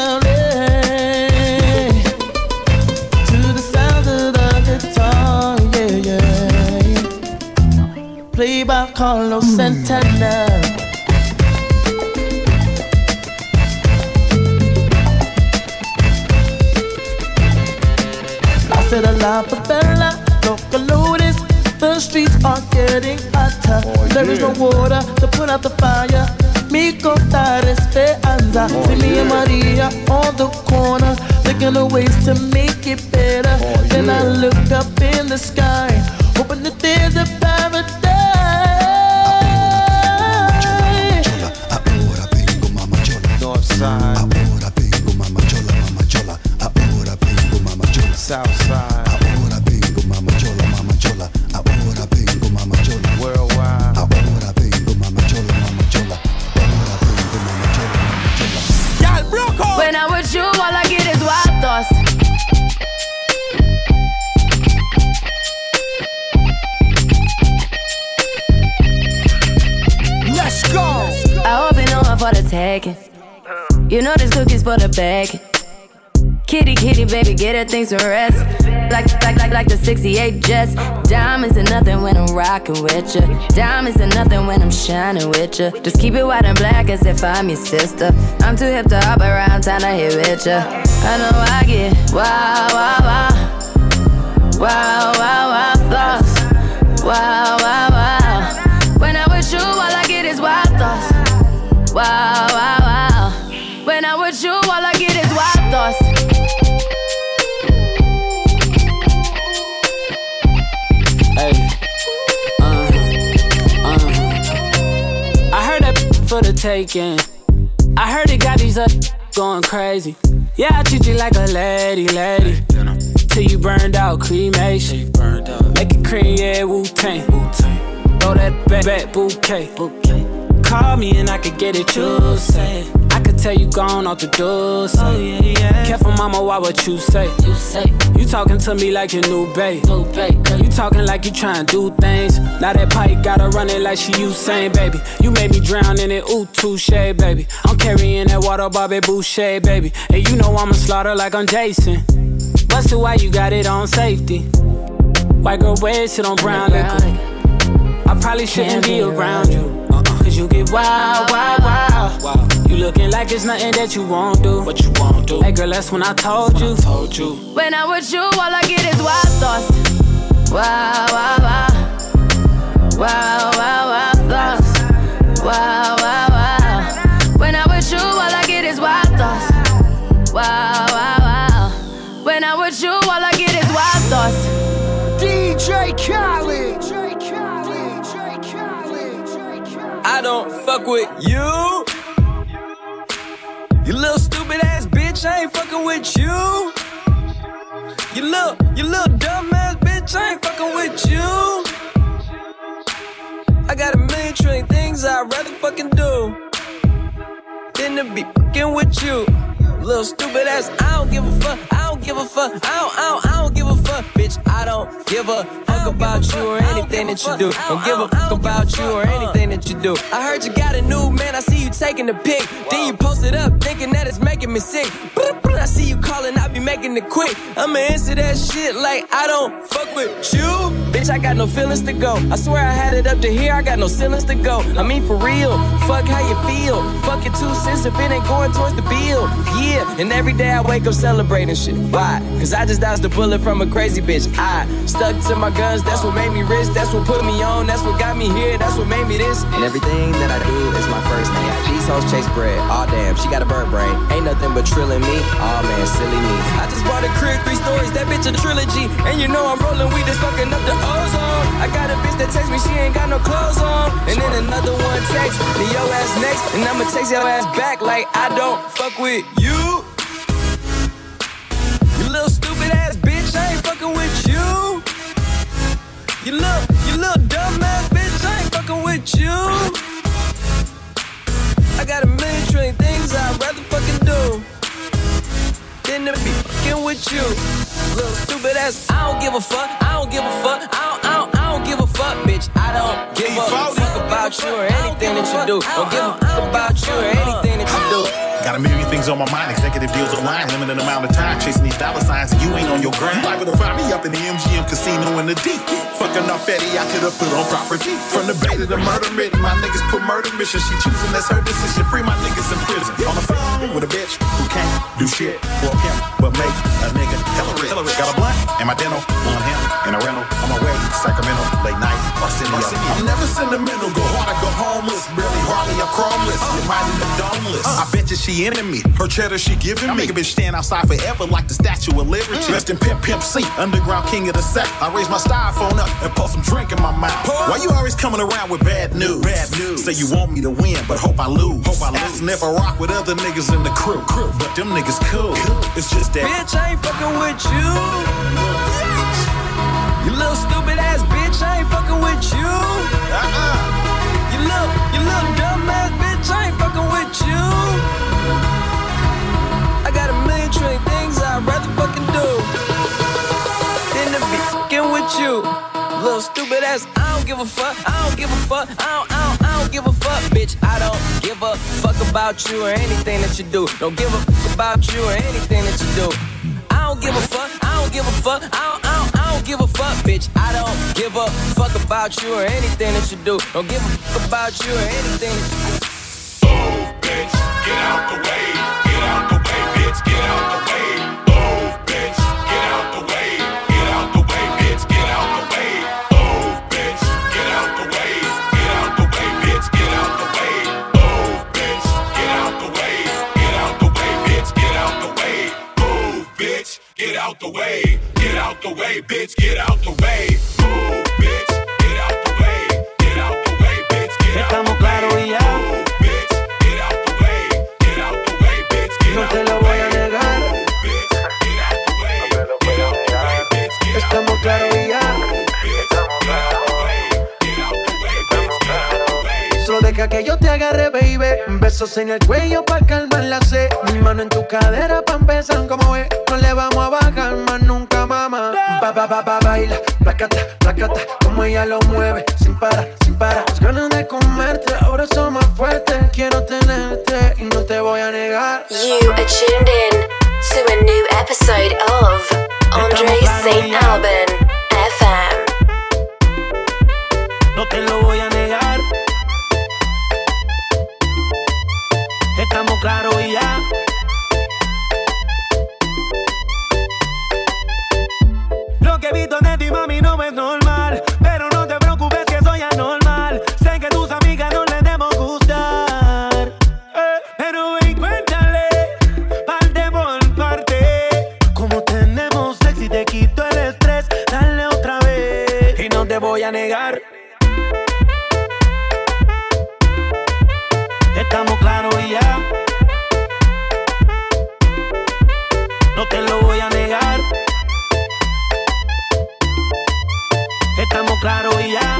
to the sound of the guitar. Yeah, yeah. Played by Carlos mm. Santana. La Bella, local lotus. The streets are getting hotter. Oh, there yeah. is no water to put out the fire. Mi contar esperanza. Oh, see me yeah. and Maria on the corner, looking at ways to make it better. Oh, then yeah. I look up in the sky, hoping that there's a paradise. Ahora vengo, mama chola. Northside. Ahora vengo, mama chola, mama chola. Ahora vengo, mama chola. Southside. You know this cookie's for the bag. Kitty, kitty, baby, get her things to rest. Like, like, like, like the sixty-eight Jets. Diamonds are nothing when I'm rockin' with ya. Diamonds are nothing when I'm shining with ya. Just keep it white and black as if I'm your sister. I'm too hip to hop around, time to hit with ya. I know I get wow, wow, wow. Wow, wow, wow, thoughts. Wow, wow, wow. When I'm with you, all I get is wild thoughts. Wow. The taking. I heard it got these up going crazy. Yeah, I treat you like a lady, lady. Till you burned out, cremation. Make it cream, yeah, Wu-Tang. Throw that back, back bouquet. Call me and I could get it, you say. I could tell you gone off the door, say. Oh, yeah, yeah. Careful, mama, why what you say? You say you talking to me like your new babe. New babe you talking like you trying to do things. Now that pipe gotta run it like she Usain, baby. You made me drown in it, ooh, touche, baby. I'm carrying that water, Bobby Boucher, baby. And you know I'ma slaughter like I'm Jason. Busted, why you got it on safety? White girl red, sit on brown liquor. I probably shouldn't be around you, cause you get wild, wild, wild. You looking like it's nothing that you won't do. What you won't do. Hey girl, that's when I told you. When I'm with you, all I get is wild thoughts. Wow, wow, wow. Wow, wow, wow thoughts. Wow, wow, wow. When I'm with you, all I get is wild thoughts. Wow, wow, wow. When I'm with you, all I get is wild thoughts. D J Khaled. I don't fuck with you. You little stupid ass bitch, I ain't fucking with you. You little, you little dumb ass bitch, I ain't fucking with you. I got a million trillion things I'd rather fucking do than to be fucking with you. Little stupid ass, I don't give a fuck, I don't give a fuck, I don't, I don't, I don't give a fuck, bitch. I don't give a fuck about you or anything that you do. Don't give a fuck about you or anything that you do. I heard you got a new man, I see you taking the pic. Then you post it up, thinking that it's making me sick. I see you calling, I be making it quick. I'ma answer that shit like I don't fuck with you. Bitch, I got no feelings to go. I swear I had it up to here, I got no ceilings to go. I mean for real, fuck how you feel. Fuck your two cents if it ain't going towards the bill. Yeah. And every day I wake up celebrating shit. Why? Cause I just dodged a bullet from a crazy bitch. I stuck to my guns, that's what made me rich. That's what put me on, that's what got me here. That's what made me this. And everything that I do is my first name. These hoes chase bread, aw damn, she got a bird brain. Ain't nothing but trilling me, aw man, silly me. I just bought a crib, three stories, that bitch a trilogy. And you know I'm rolling weed, just fucking up the ozone. I got a bitch that texts me, she ain't got no clothes on. And then another one texts me, yo ass next. And I'ma text your ass back like I don't fuck with you. You little stupid ass bitch, I ain't fucking with you. You little, you little dumb ass bitch, I ain't fucking with you. I got a million trillion things I'd rather fucking do than to be fucking with you. Little stupid ass, I don't give a fuck, I don't give a fuck, I don't, I don't, I don't give a fuck, bitch. I don't give a fuck about you or anything that you do. Don't give a fuck about you or anything that you do. Got a million things on my mind, executive deals online, limited amount of time, chasing these dollar signs, and you ain't on your grind. Liable to find me up in the M G M casino in the D. Fucking off fatty, I could have put on property. From the bait to the murder written, my niggas put murder mission. She choosing, that's her decision. Free my niggas in prison. On the phone with a bitch who can't do shit for a pimp, but make a nigga hell of it. Got a blunt and my dental on him in a rental. On my way, Sacramento, late night, Arsenio. I'm never sentimental, go hard, I go homeless. Barely hardly a cromless, your mind in the domeless. I bet you she enemy. Her cheddar she giving me. Make a bitch stand outside forever like the Statue of Liberty. Mm. Rest in Pimp Pimp C, underground king of the sack. I raise my styrofoam up and pour some drink in my mouth. Pour. Why you always coming around with bad news? Bad news. Say you want me to win, but hope I lose. Hope I lose. Never rock with other niggas in the crew. crew. But them niggas cool. cool. It's just that. Bitch, I ain't fucking with you. Bitch. You little stupid ass bitch, I ain't fucking with you. Uh-uh. You little, you little dumb ass bitch, I ain't fucking with you. I got a million trillion things I'd rather fucking do than to be fucking with you. Little stupid ass, I don't give a fuck, I don't give a fuck, I don't, I don't, I don't give a fuck, bitch. I don't give a fuck about you or anything that you do. Don't give a fuck about you or anything that you do. I don't give a fuck, I don't give a fuck, I don't, I don't, I don't give a fuck, bitch. I don't give a fuck about you or anything that you do. Don't give a fuck about you or anything that you do. Get out the way, get out the way, bitch, get out the way. Oh, bitch, get out the way, get out the way, bitch, get out the way. Oh, bitch, get out the way, get out the way, bitch, get out the way. Oh, bitch, get out the way, get out the way, bitch, get out the way. Oh, bitch, get out the way, get out the way, bitch, get out the way. Oh, bitch, get out the way, get out the way, bitch, get out the way. Estamos claros y ya. No te lo voy a negar. Estamos claros y ya. Solo deja que yo te agarre, baby. Besos en el cuello pa' calmar la sed. Mi mano en tu cadera pa' empezar, como ves. No le vamos a bajar más nunca, mamá. Ba, ba, ba, ba, baila, placata, placata. Como ella lo mueve, sin parar, sin parar. Las ganas de comerte, ahora son más fuertes. Quiero tenerte y no te voy a negar. You are tuned in to a new episode of Andre Saint Alban F M. No te lo voy a negar. Estamos claros y ya. Lo que he visto de ti, mami, no es normal. Pero no te preocupes que soy anormal. Sé que tus amigas no les debemos gustar. Eh, pero ven, cuéntale, parte por parte. Como tenemos sex y te quito el estrés, dale otra vez. Y no te voy a negar. Estamos claros y ya. No te lo voy a negar. Estamos claros y ya.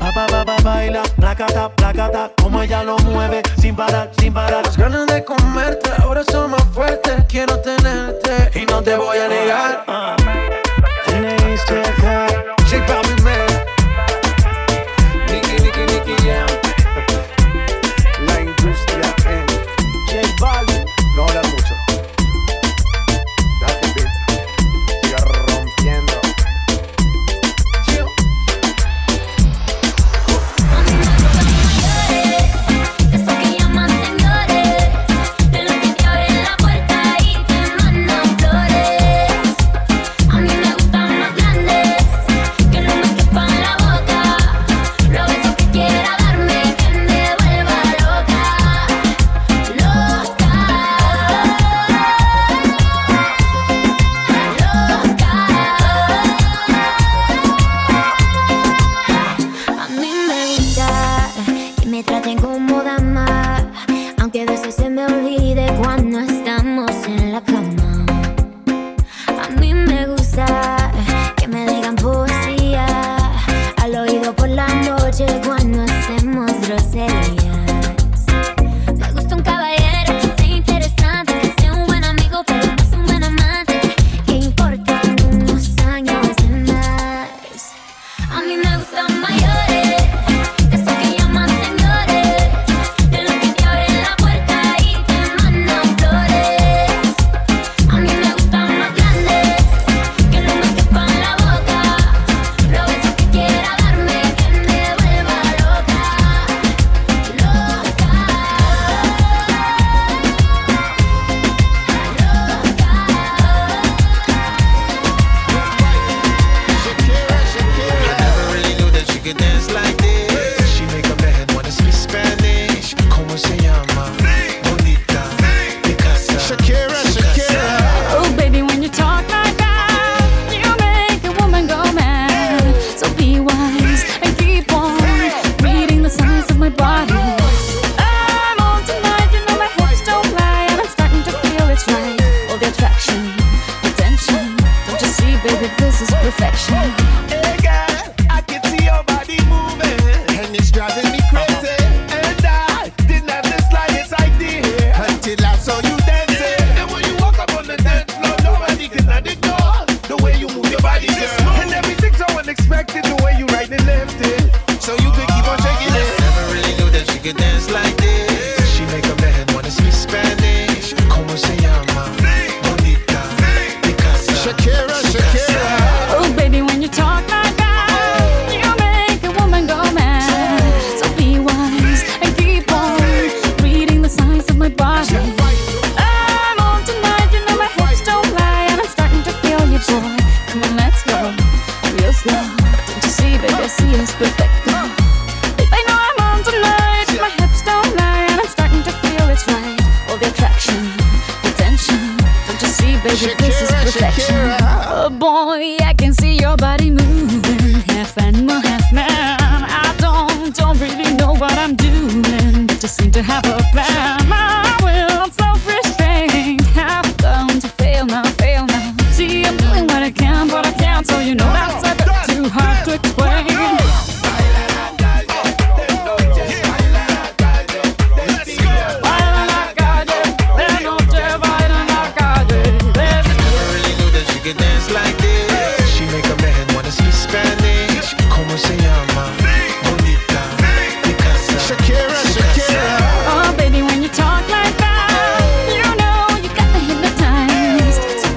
Pa pa pa pa baila, placata, placata, como ella lo mueve sin parar, sin parar. Las ganas de comerte ahora son más fuertes. Quiero tenerte y no te voy a negar. Tenéis que dejar.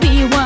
Be one.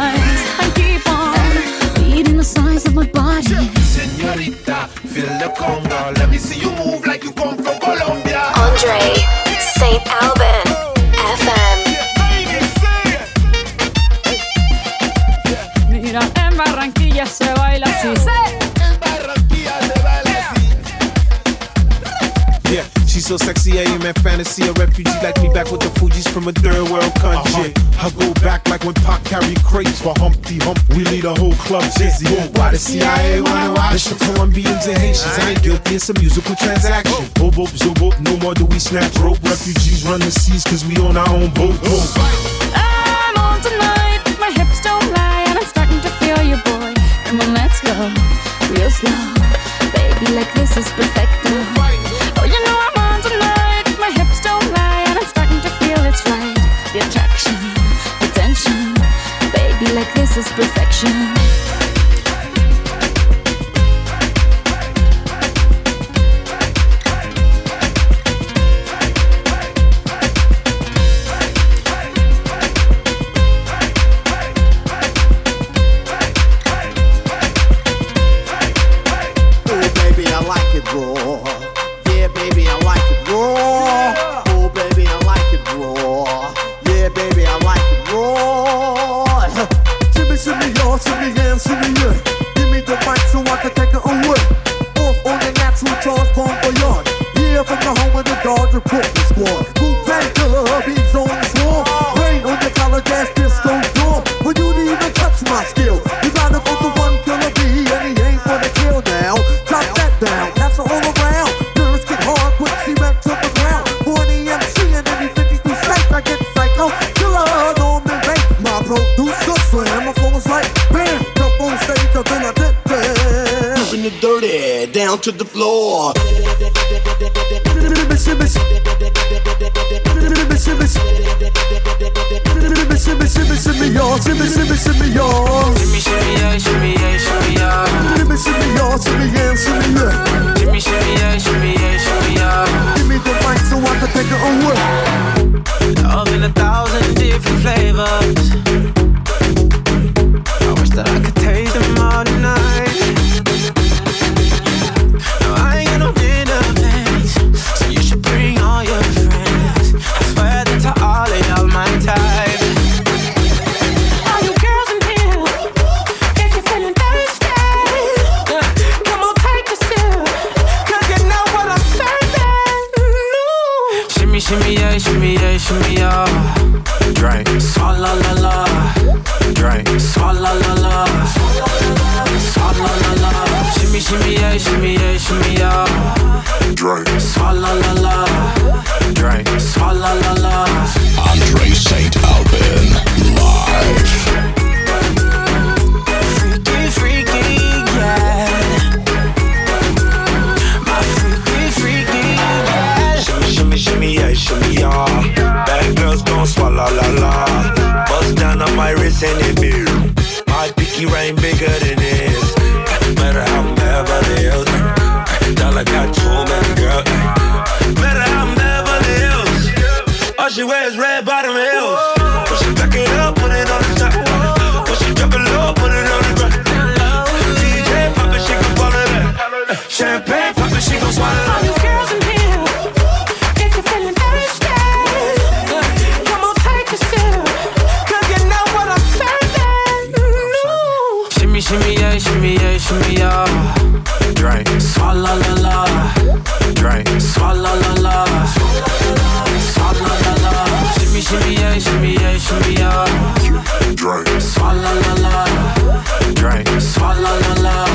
A M and fantasy. A refugee like me back with the Fuji's from a third world country. Uh-huh. I go back like when Pac carried crates for Humpty Hump. We lead a whole club dizzy. Why the C I A wanna watch the Colombians and Haitians? I ain't guilty, it's a musical transaction. Oh, boop, zoop, no more do we snatch rope. Refugees run the seas cause we own our own boat. I'm on tonight, my hips don't lie, and I'm starting to feel you, boy. Come on, let's go, real slow. Baby, like this is perfect. Oh, you know I'm on tonight, my hips don't lie, and I'm starting to feel it's right. The attraction, the tension, baby, like this is perfection. Wu-Tang Killer beats on the swarm. Rain on your college ass disco dorm. Well, you didn't even touch my skill. You gotta go to one killer B, and he ain't for the kill now. Drop that down, that's all around. Nerves get hard, quick, she back to the ground. forty M C and any fifty-two state, I get psycho. Killer, on me, mate. My producer slam, my phone is like, bam. Jump on stage, I've been a dip there. Moving the dirty, down to the floor. Shimmy y'all, shimmy, shimmy, shimmy y'all. Shimmy, shimmy, yeah, shimmy, yeah, shimmy y'all. Shimmy, shimmy y'all, shimmy, yeah, shimmy, yeah. Shimmy, shimmy, yeah, shimmy, yeah, shimmy y'all. Give me the mic so I can take it away. Love in a thousand different flavors. I wish that I could taste them all tonight. No, I ain't got no dinner plans, so you should bring all your friends. I swear that to all of y'all my time. Shimmy yeah, shimmy yeah, shimmy yeah. Drink, swalla la la. Drink, swalla la la. Swalla la la. Shimmy shimmy yeah, shimmy yeah, shimmy yeah. Drink, swalla la la. Drink, swalla la la. Andre Saint Albans live. Shimmy yeah, shimmy yeah. Bad girls gon' swallow la la. Bust down on my wrist and it be. My pinky ring bigger than this. Matter how I'm Beverly Hills. Dollar got too many girls. Matter how I'm Beverly Hills. All she wears red bottom heels. Push it back it up, put it on the top. Push it drop it low, put it on the ground. D J pop it, she gon' swallow that. Champagne pop it, she gon' swallow that. Shimmy yeah, shimmy yeah, shimmy yeah. Drink, swalla la la. Drink, swalla la la. Swalla la la. Shimmy shimmy yeah, shimmy yeah, shimmy yeah. Drink, swalla la la. Drink, swalla la la.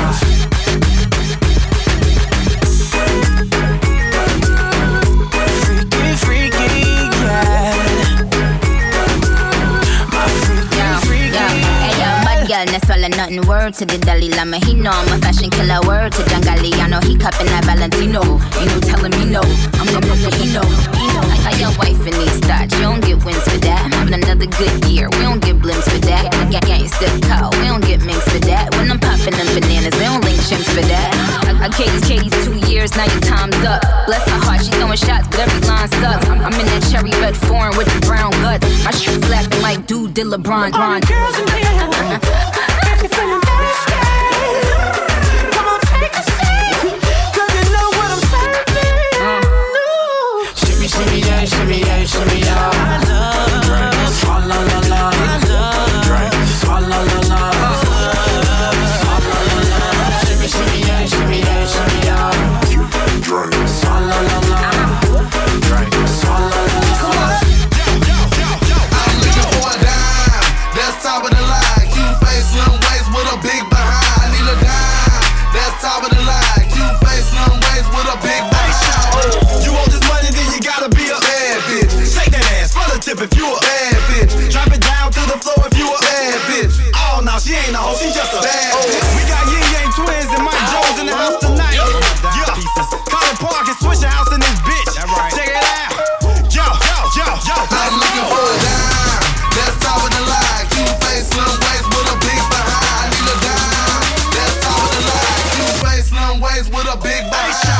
Not swallow nothing, word to the Dalai Lama. He know I'm a fashion killer, word to John Galliano. He cupping that Valentino. Ain't no telling me no, I'm the Valentino. I got your wife in these thoughts, you don't get wins for that. I'm having another good year, we don't get blimps for that. I got gangsta call, we don't get minks for that. When I'm popping them bananas, we don't link chimps for that. I, I gave these Katie's two years, now your time's up. Bless my heart, she throwing shots, but every line sucks. I'm, I'm in that cherry red foreign with the brown guts. My shoes slapping like dude did LeBron. All the girls in here. Got me feeling thirsty. Come on, take a seat, 'cause you know what I'm serving. Ooh. Shimmy, shimmy, yeah, shimmy, yeah, shimmy, yeah. I love drink, swalla la la. I love drink, swalla la la. Swalla la la. Shimmy, shimmy, yeah, shimmy, yeah, shimmy, yeah. Drink, swalla la la. Drink. just a bad bitch. We got Yin Yang twins and Mike Jones in the house tonight. Yeah, Colin Park and Swisher House in this bitch. Check it out. Yo, yo, yo, yo. I'm looking for a dime. That's top of the line. Cute face, slim waist with a big behind. I need a dime. That's top of the line. Cute face, slim waist with a big behind.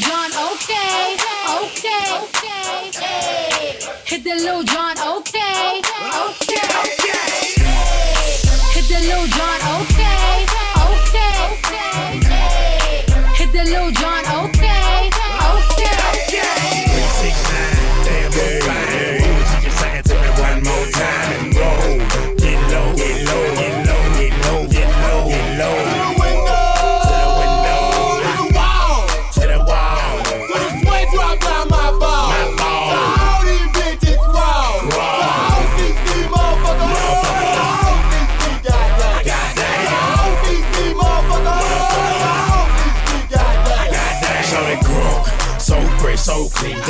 John, okay, okay, okay.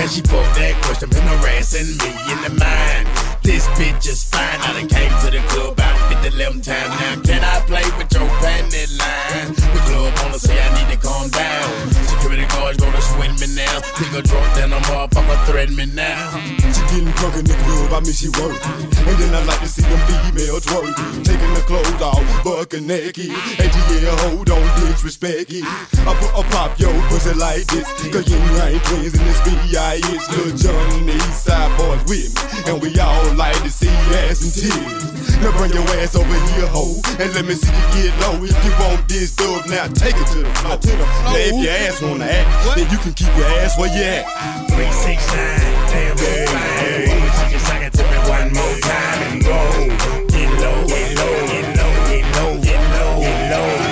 Cause she fucked that question, been harassing me in the mind. This bitch is fine. I done came to the club about fifty eleven times. Now can I play with your panty line? The club wanna say I need to calm down. Security guards gonna swing me now. Nigga drunk, then I'm up, I'ma threaten me now. She getting drunk in the club, I mean she work. And then I like to see them females work. Taking the clothes off, bucking naked. And yeah, hold on, disrespect it. I put a pop yo pussy like this. Cause you ain't twins in this B I H. Lil' John and the East Side boys with me. And we all like to see ass and tears. Now bring your ass over here, ho, and let me see you get low. If you want this dub, now take it to the floor. Now if your ass wanna act, what? Then you can keep your ass where you at. three six nine, damn it, fine. Woman, she can suck it to me one more time and go. Get low, get low, get low, get low, get low, get low. Get low.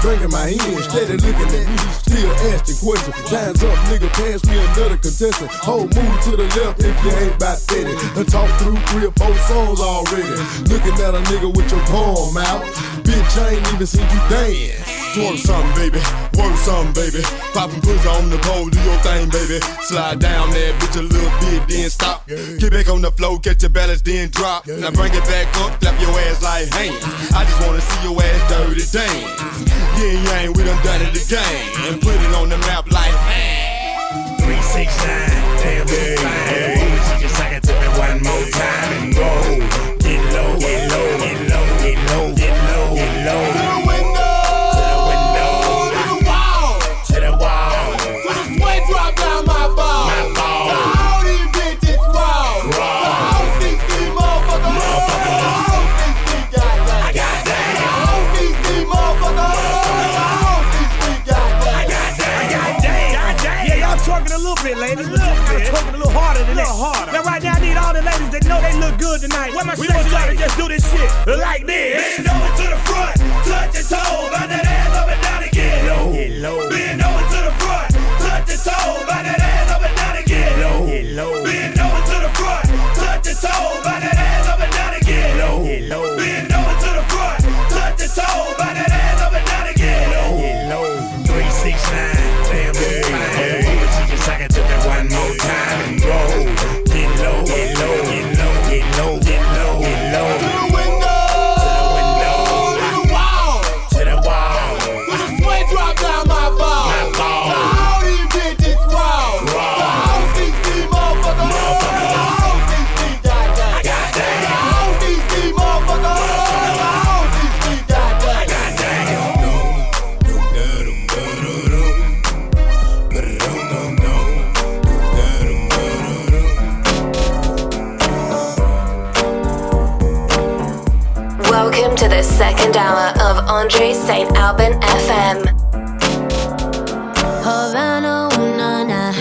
Drinking my hand, steady looking at me, still asking questions. Lines up, nigga, pass me another contestant. Hold, move to the left if you ain't about steady. I talked through three or four songs already. Looking at a nigga with your palm out. Bitch, I ain't even seen you dance. Twerk something, baby, work something, baby. Poppin' pussy on the pole, do your thing, baby. Slide down that bitch a little bit, then stop. Get back on the floor, catch your balance, then drop. Now bring it back up, clap your ass like hands. I just wanna see your ass dirty dance. Yin yang, we done done it again, and put it on the map like man. three six nine, damn it, fine. She just suck it to me one more time and go. Get low, get low, get low, get low, get low, get low. To the window, to the window, to the wall, to the wall, to the sweat drop down my ball, my ball. Now all these bitches raw, raw. The whole sixty motherfucker, motherfucker. The whole sixty goddamn, I goddamn. The whole sixty motherfucker. Talking a little bit, ladies. A little bit. Talking a little harder than that. Harder. Now, right now, I need all the ladies that know they look good tonight. What my we want y'all to just do this shit like this. Bend over to the front, touch your toe, bout that ass up and down again. Low, low. Bend over to the front, touch your toe, bout that ass up and down again. Low, low. Bend over to the front, touch your toe, bout that ass up and down again. Low, low. Bend over to the front, touch your toe, bout that ass up and down again. Low, low. Three, six, nine. One more time and go. Get low, get low, get low, get low, get low, get low. To the window, to the window, to the wall, to the wall. With the sweat drop down my ball, my ball. Now all these bitches raw, raw. The whole sixty motherfucker, motherfucker. The whole sixty goddamn, goddamn. The whole sixty motherfucker, motherfucker. The whole sixty goddamn, goddamn. Welcome to the second hour of Andre Saint Alban F M. Havana, ooh, nah, nah.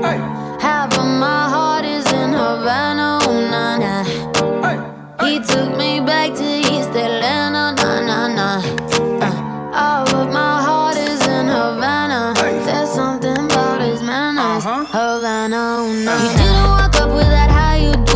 Hey. Half of my heart is in Havana, ooh, nah, nah. Hey. Hey. He took me back to East Atlanta, nah, nah, nah. Uh, oh, but my heart is in Havana. Hey. There's something about his manners. Uh-huh. Havana, ooh, nah. You didn't walk up with that, how you do?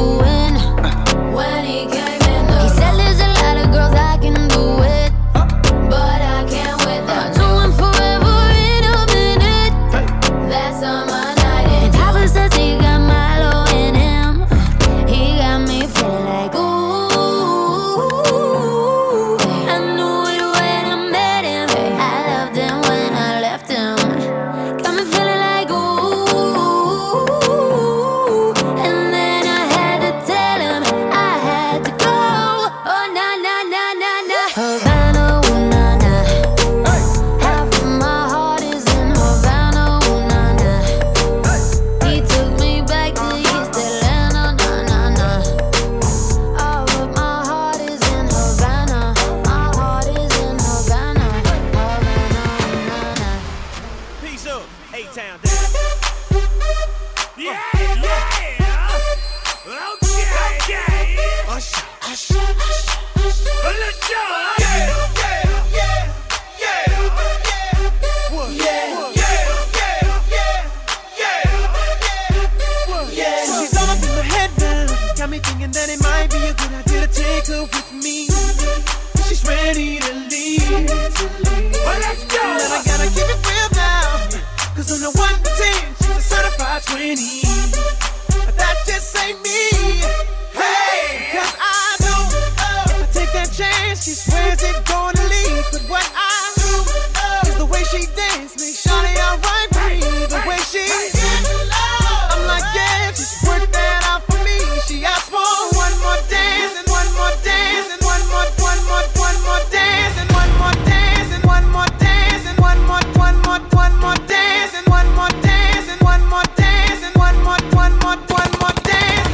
her with me. She's ready to leave. Well, let's go. And I gotta keep it real now, cause on the one to ten, she's a certified twenty. But that just ain't me. Hey, cause I know if I take that chance, she swears it's gonna leave. But what I do is the way she dance makes shawty alright with me. The way she gets love, I'm like, yeah, just work that out for me. She asked for one more dance and one more dance and one more, one more, one more dance and one more dance and one more dance and one more, one more, one more dance and one more dance and one more dance and one more, one more, one more dance.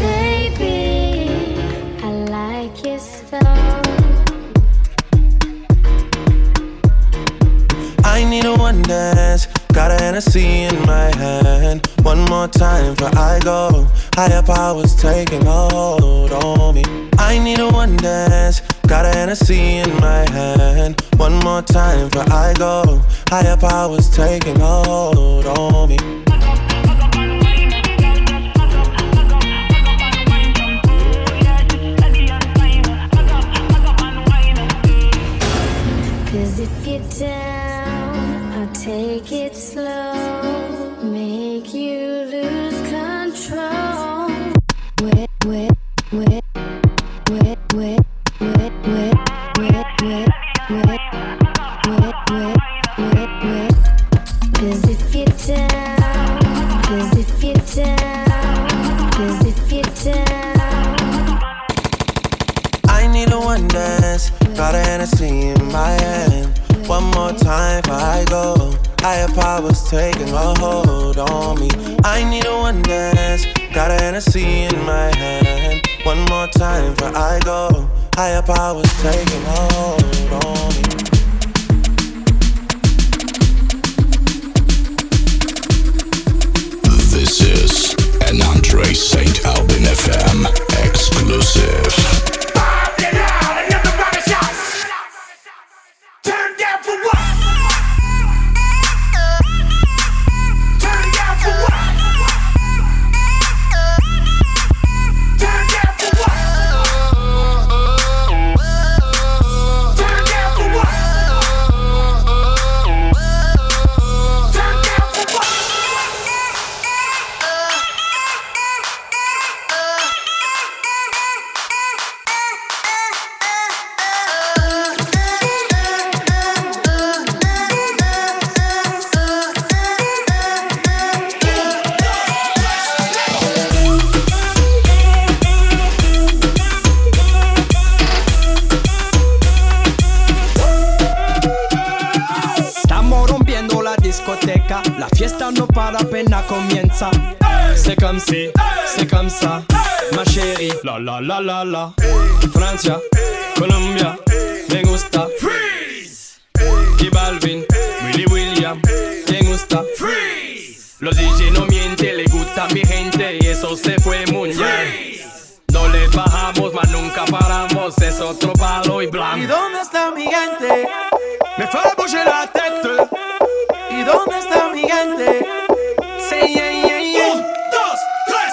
Baby, I like your stuff. I need a one dance. Got a Hennessy in my hand. One more time before I go. Higher powers taking hold on me. I need a one dance. Got a Hennessy in my hand. One more time before I go. Higher powers taking hold on me. Cause if you're down, take it slow, make you lose control. Wet, wet, wet, wet, wet, wet, wet, wet, wet, wet, wet, wet, wet, wet. Cause if you're down, cause if you're down, cause if you're down. I need a one dance, got a Hennessy in my hand. One more time before I go. Higher powers taking a hold on me. I need a one dance. Got a Hennessy in my hand. One more time before I go. Higher powers taking a hold on me. This is an Andre Saint Albans F M exclusive. La fiesta no para apenas comienza. Hey, c'est comme si, hey, c'est comme ça, hey, ma chérie. La la la la la. Hey, Francia, hey, Colombia, hey, me gusta. Freeze. J Balvin, hey, Willy William, hey, me gusta. Freeze. Los D J no mienten, le gusta a mi gente y eso se fue muy bien. No le bajamos, mas nunca paramos, es otro palo y blanco. ¿Y dónde está mi gente? Me fue a bouger la tête. ¿Y dónde está mi gente? Sí, yeah, yeah, yeah. Un, dos, tres,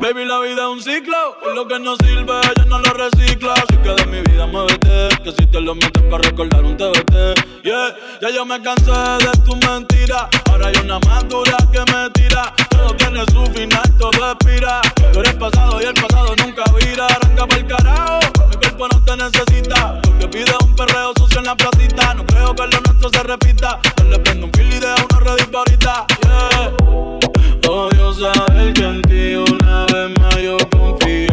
Baby, la vida es un ciclo, y lo que no sirve, ella no lo recicla, así que de mi vida. que si te lo mientes para recordar un T B T. Yeah, ya yo me cansé de tus mentiras. Ahora hay una más dura que me tira. Todo tiene su final, todo expira. Tú eres pasado y el pasado nunca vira. Arranca pa'l carajo, mi cuerpo no te necesita. Lo que pide es un perreo sucio en la placita. No creo que lo nuestro se repita. Yo le prendo un kill y dejo una red disparita. Yeah. Odio saber que en ti una vez más yo confié.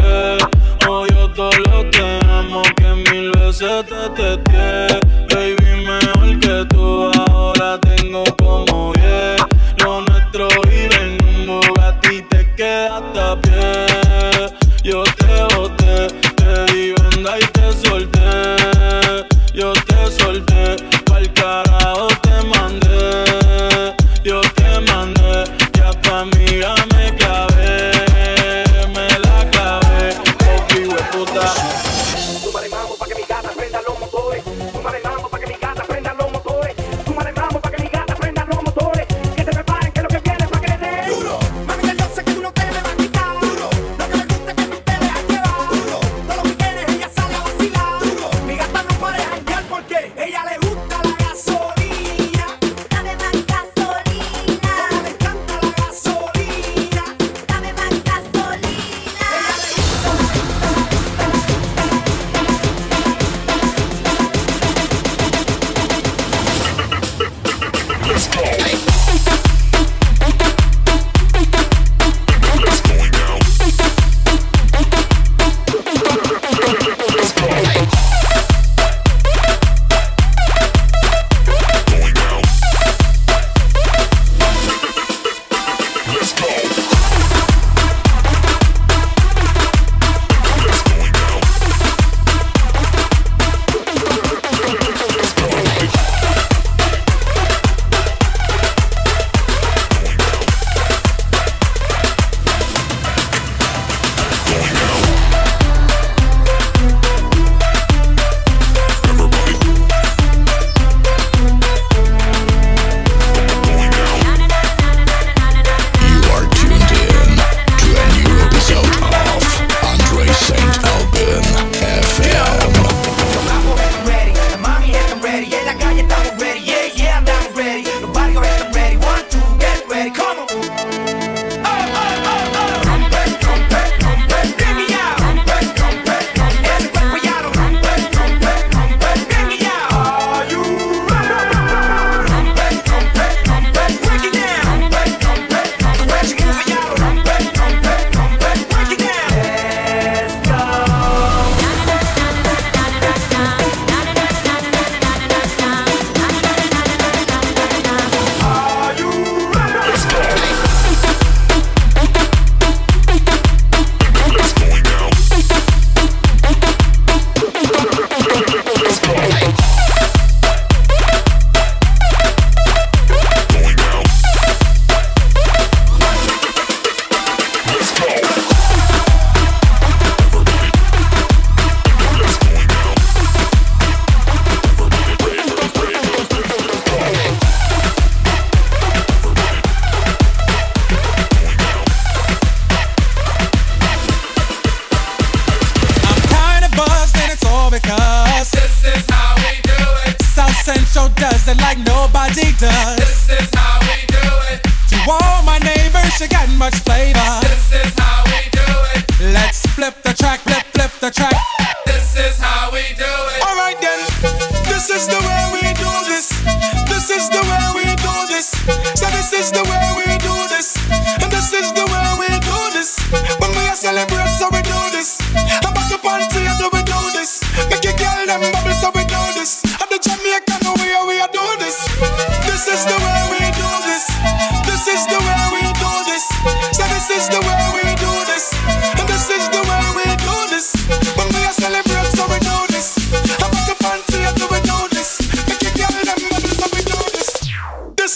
Odio todo lo que amo que mil veces te testé. Baby, mejor que tú ahora tengo como bien. Lo nuestro ir en un Bugatti te quedaste a pie. Yo te boté, te di banda y te solté. Yo te solté, pa'l carajo te mandé. Yo te mandé, ya pa' mí ya me clavé. Me la clavé, papi, hueputa. Súmale mambo pa' que mi gata prenda los motores. Súmale mambo pa' que mi gata prenda los motores. Súmale mambo pa' que mi gata prenda los motores. Que te preparen que lo que viene pa' que le den. Duro, mami, que yo sé que tú no te me vas a quitar. Duro, lo que me gusta es que tú te dejas llevar. Duro, todos los weekendes ella sale a vacilar. Duro, mi gata no para de janguear porque ella le gusta la gasolina. This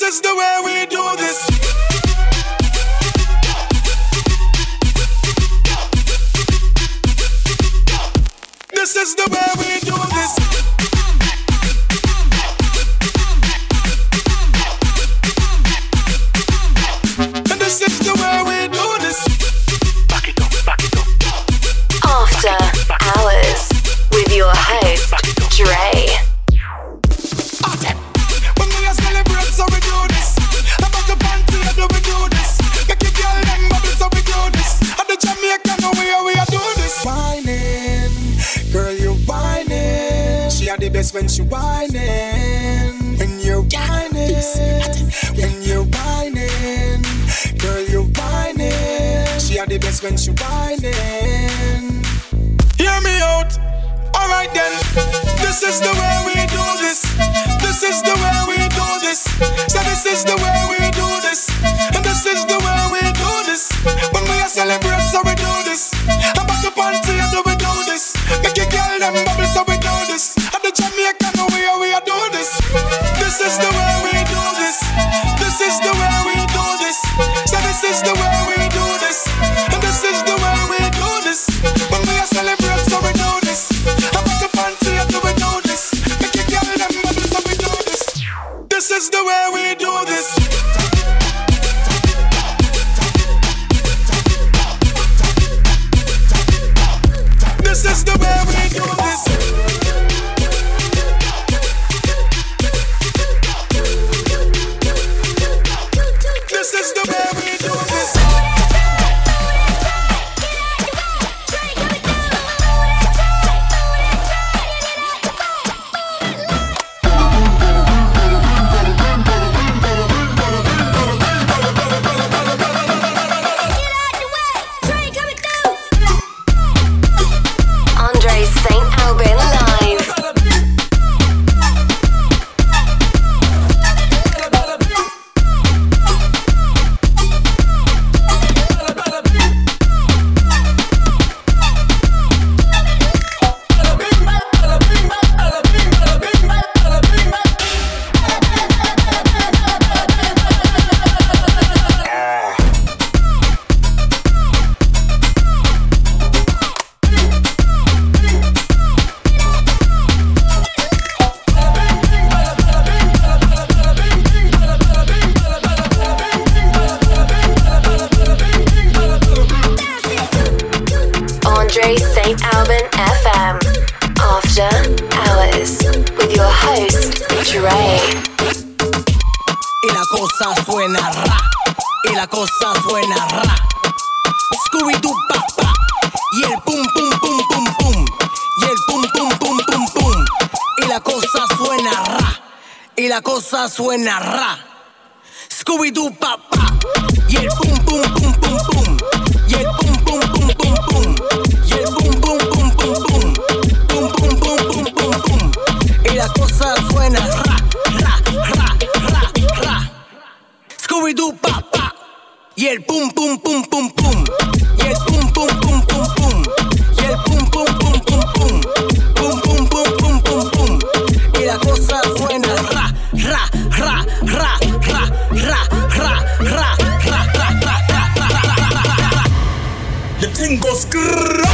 is the way we do this. Yes, when she whining, when you're whining, when you're whining, girl, you're whining. She had the best when she whining. Hear me out. Alright then, this is the way we do this. This is the way we do this. So this is the way we do this. And this is the way we do this. When we are celebrating, so we do this. I'm back up on to you, so we do this. Make a girl them bubble, so we do this. At the Jamaican way, we are do this. This is the way we do this. This is the way we do this. So this is the way we do this. And this is the way we do this. When we are celebrating, so we do this. I'm at the fancy after we do this. Make you get them money so we do this. This is the way we do this. This is the way we do this. This is the way we do this. Suena ra, Scooby-Doo papá, y el pum pum pum pum pum, y el pum pum pum pum pum, y el pum pum pum pum pum, pum pum pum pum pum pum, y la cosa suena ra, ra, ra, ra, ra, Scooby-Doo papá, y el pum pum pum pum pum, y el pum pum pum pum pum, y el pum pum pum pum pum, pum pum pum pum pum pum, y la cosa suena ra. Ra, ra, ra, ra, ra, ra, ra, ra, ra, ra, ra, ra. The thing goes grrrr.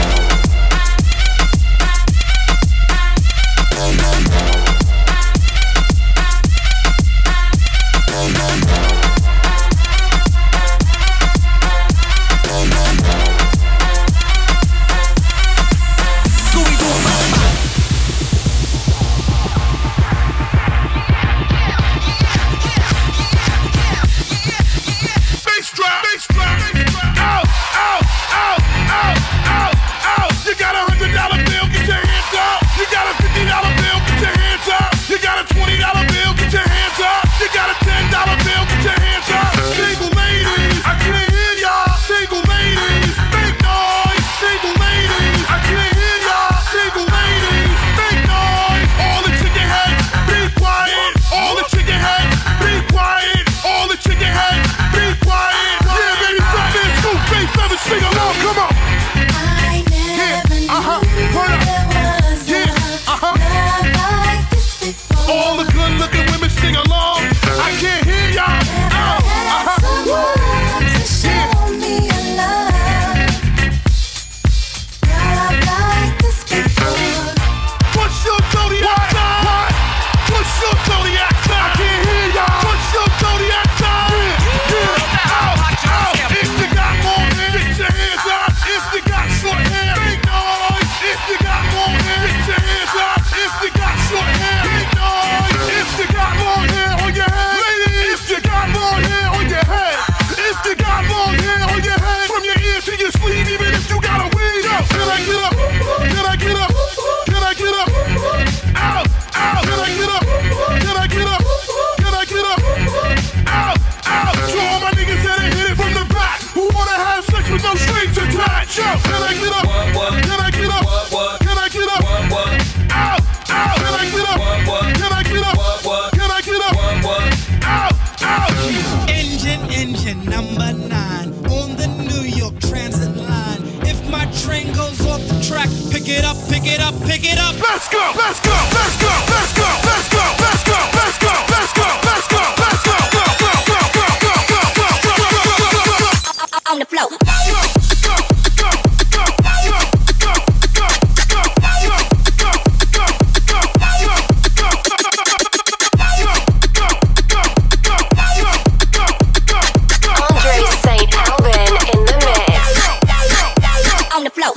Pick it up, pick it up. Let's go, let's go, let's go, let's go, let's go, let's go, let's go, let's go, let's go, let's go, go, go, go, go, go, go, go, go, go, on the floor. Andre Saint Albans in the mix. On the floor.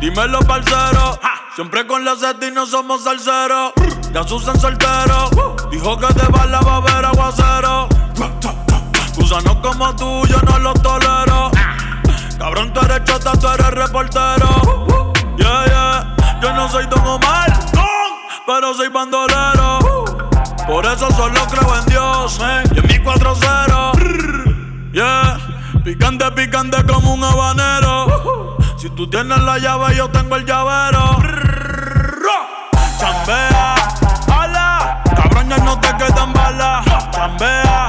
Dímelo, parcero, siempre con la seta y no somos salseros. Ya Susan soltero, dijo que de bala va a haber aguacero. Gusanos como tú, yo no los tolero. Cabrón, tú eres chota, tú eres reportero. Yeah, yeah, yo no soy Don Omar, pero soy bandolero. Por eso solo creo en Dios, eh, y en mi cuatro cero. Yeah, picante, picante como un habanero. Si tú tienes la llave, yo tengo el llavero. Chambea, ala, cabrón, ya no te quedan balas. Chambea,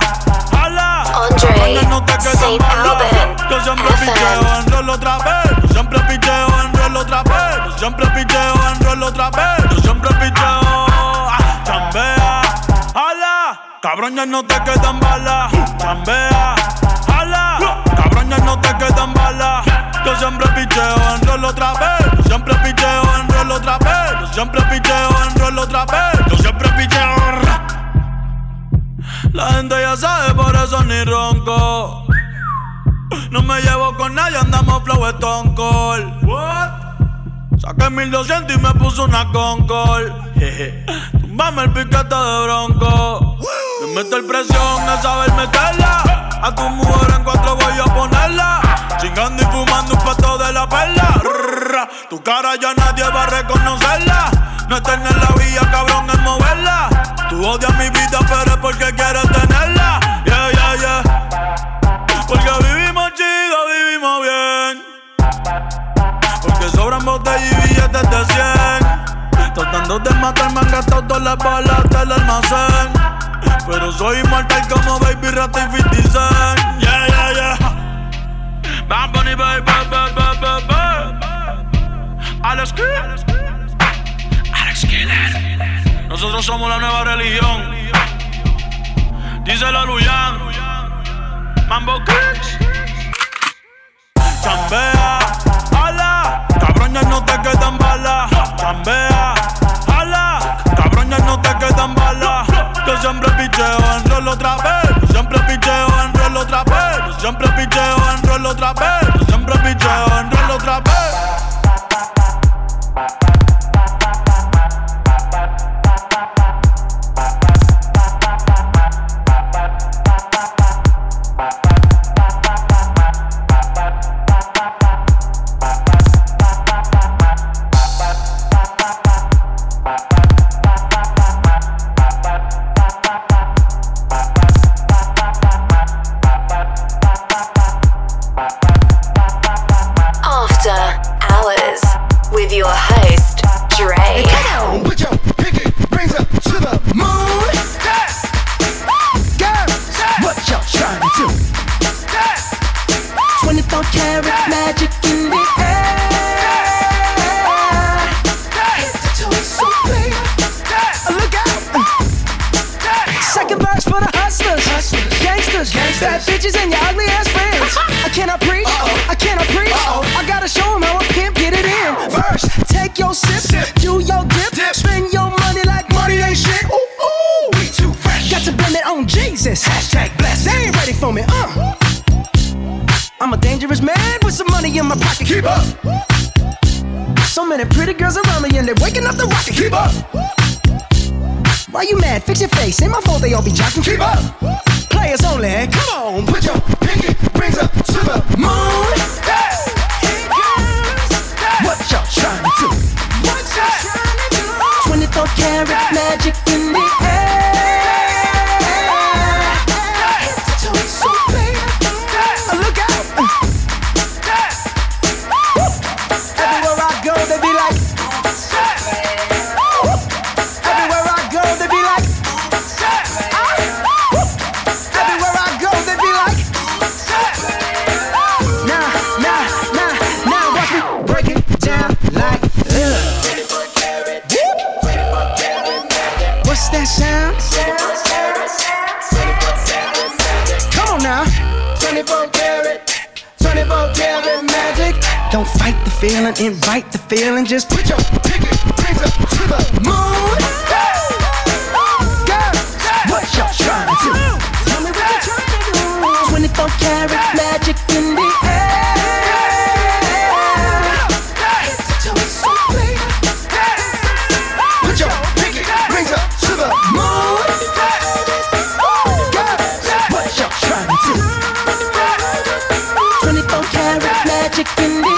ala, cabrón, no te quedan balas. Yo siempre picheo en rol otra vez. Yo siempre picheo en rol otra vez. Yo siempre picheo en rol otra vez. Yo siempre picheo. Chambea, ala, cabrón, ya no te quedan balas. Chambea, ala, cabrón, ya no te quedan balas. Yo siempre picheo en rol otra vez. Yo siempre picheo en rol otra vez. Yo siempre picheo en rol otra vez. Yo siempre picheo. La gente ya sabe, por eso ni ronco. No me llevo con nadie, andamos flow Stone Cold. What? Saqué mil doscientos y me puso una Concord. Tumbame el piquete de bronco. Me meter presión es saber meterla. A tu mujer en cuatro voy a ponerla. Chingando y fumando un pato de la perla. Rrr, tu cara ya nadie va a reconocerla. No es tener la vía, cabrón, es moverla. Tú odias mi vida, pero es porque quieres tenerla. Yeah, yeah, yeah. Porque vivimos chido, vivimos bien. Porque sobran botellas y billetes de cien. Tratando de matarme han gastado todas las balas del almacén. Pero soy inmortal como Baby Rata y fifty Cent. Yeah, yeah, yeah. Bad Bunny, baby, baby, baby, baby. Alex Killer. Alex Killer. Nosotros somos la nueva religión. Díselo a Luyan. Mambo Kicks. Chambea, ala, cabrón, ya no te quedan balas. Chambea, ala, cabrón, ya no te quedan balas. Yo siempre picheo en rol otra vez. Yo siempre picheo en rol otra vez. Yo siempre picheo en rol otra vez. Yo siempre picheo en rol otra vez. two. twenty-four karat magic in the air. It's the choice, so play. Look out. Second verse for the hustlers, gangsters, bad bitches and your ugly ass friends. I cannot preach, I cannot preach. I gotta show them how a pimp get it in. Verse, take your sip, do your dip, spend your money like money ain't shit. Ooh, ooh, we too fresh. Got to blame it on Jesus. Hashtag blessed. They ain't ready for me, uh. I'm a dangerous man with some money in my pocket. Keep up. So many pretty girls around me and they waking up the rocket. Keep up. Why you mad? Fix your face. Ain't my fault they all be jocking. Keep up. Players only. Come on, put your pinky rings up to the moon. Yes. Yes. What y'all trying to do? What y'all trying to do? twenty-four karat yes. magic in the air. Don't fight the feeling, invite the feeling. Just put your pinky rings up to the moon. Girl, what y'all trying to do? Tell me what you're trying to do. twenty-four karat magic in the air. Put your pinky rings up to the moon. Girl, what y'all trying to do? twenty-four karat magic in the air.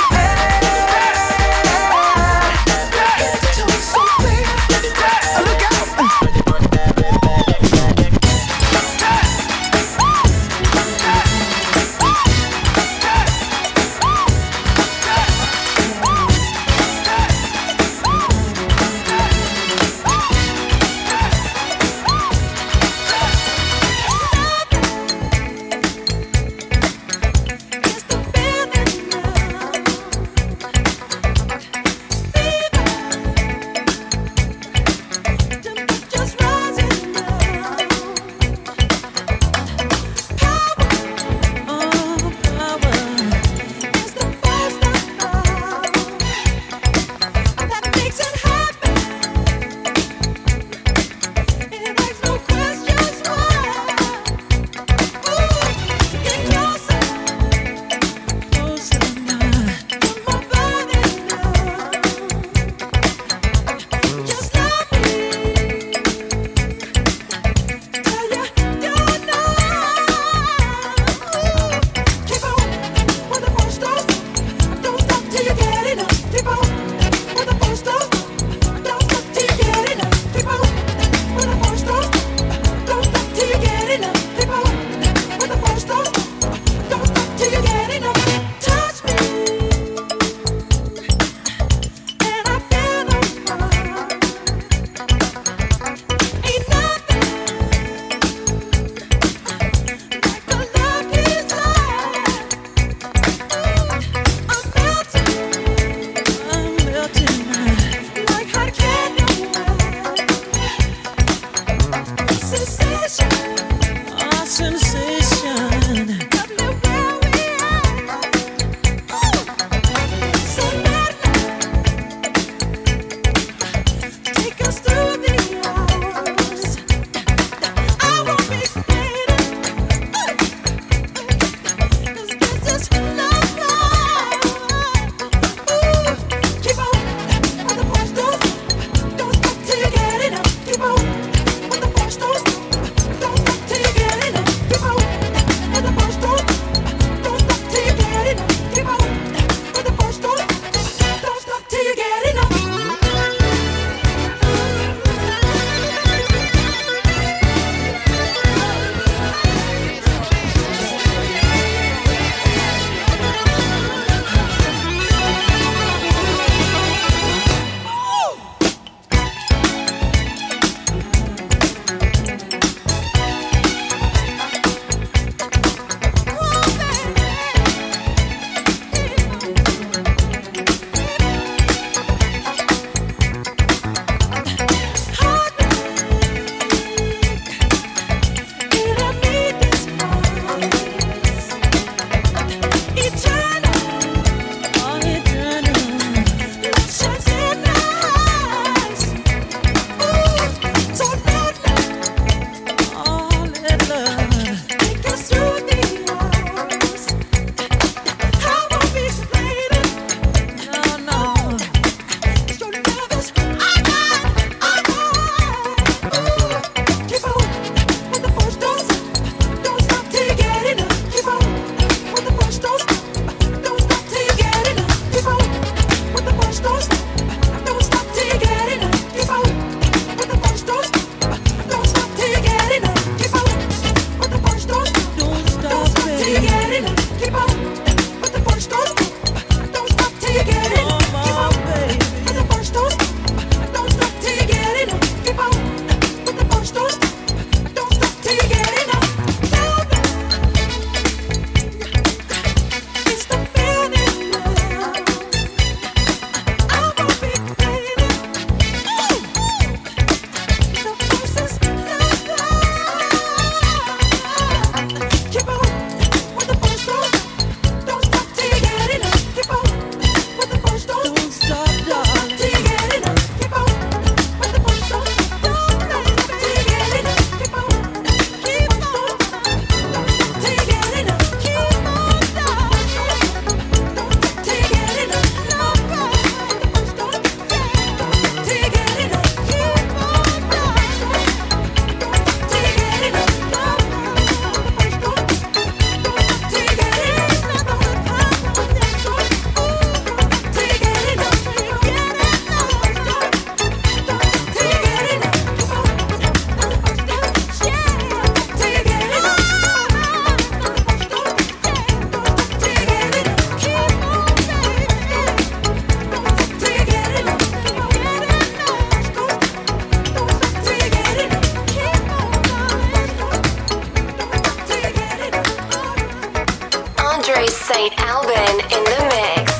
Saint Albans in the mix.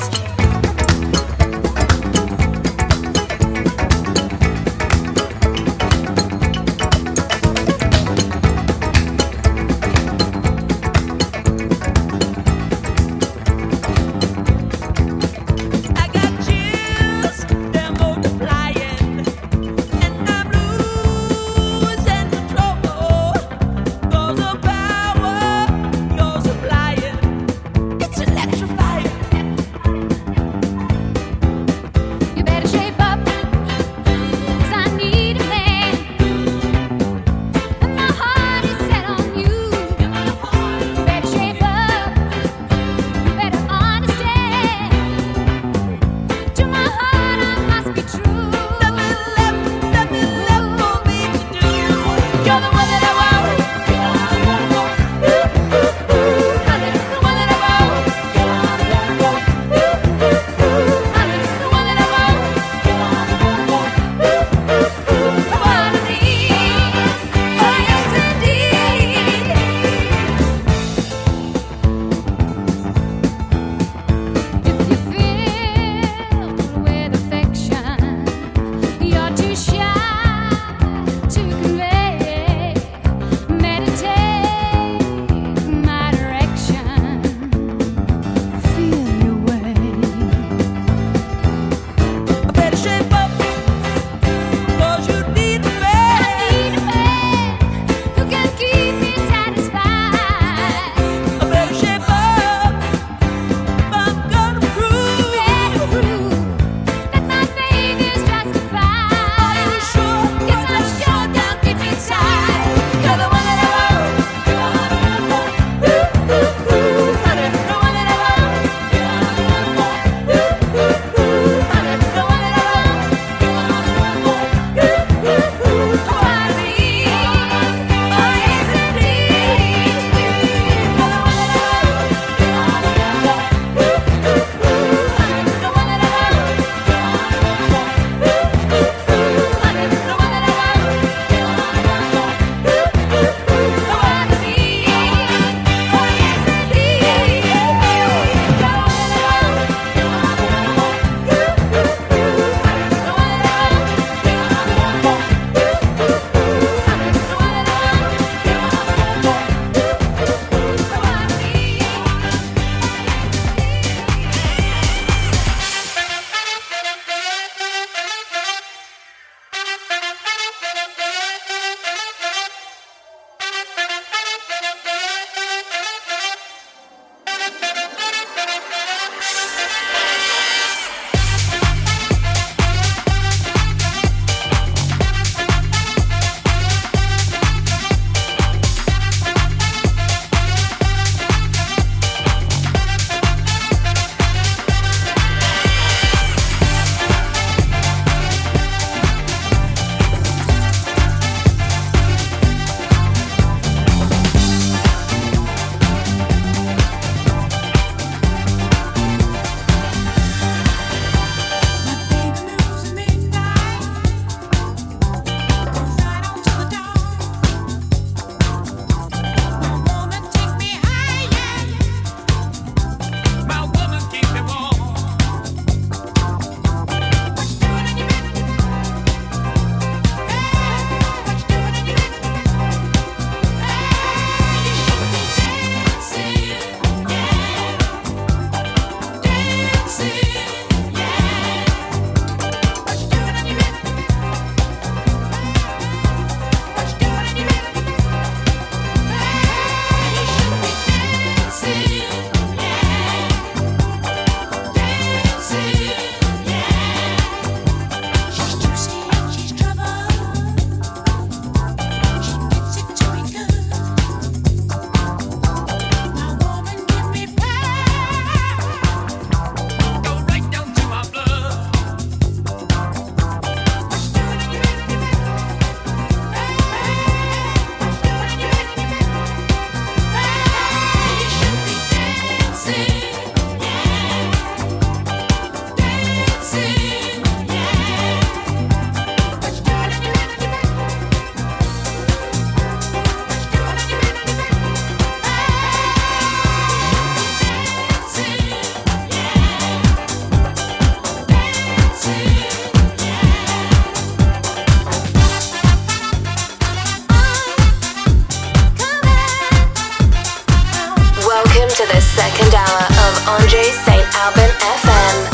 to the second hour of Andre Saint Albans F M.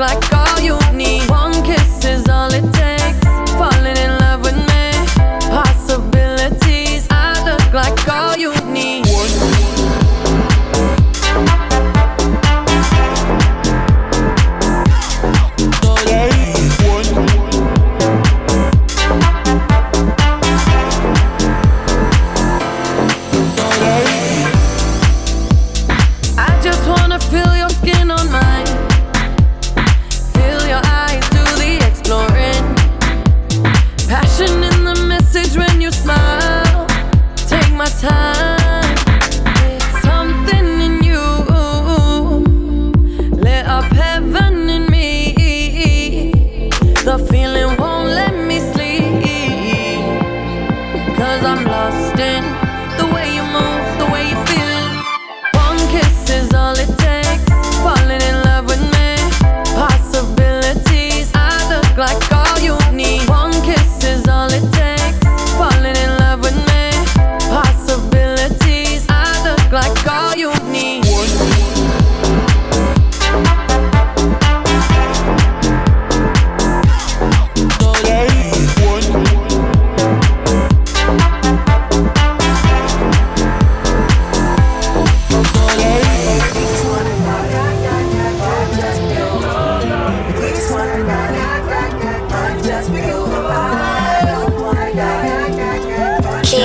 Like all you need.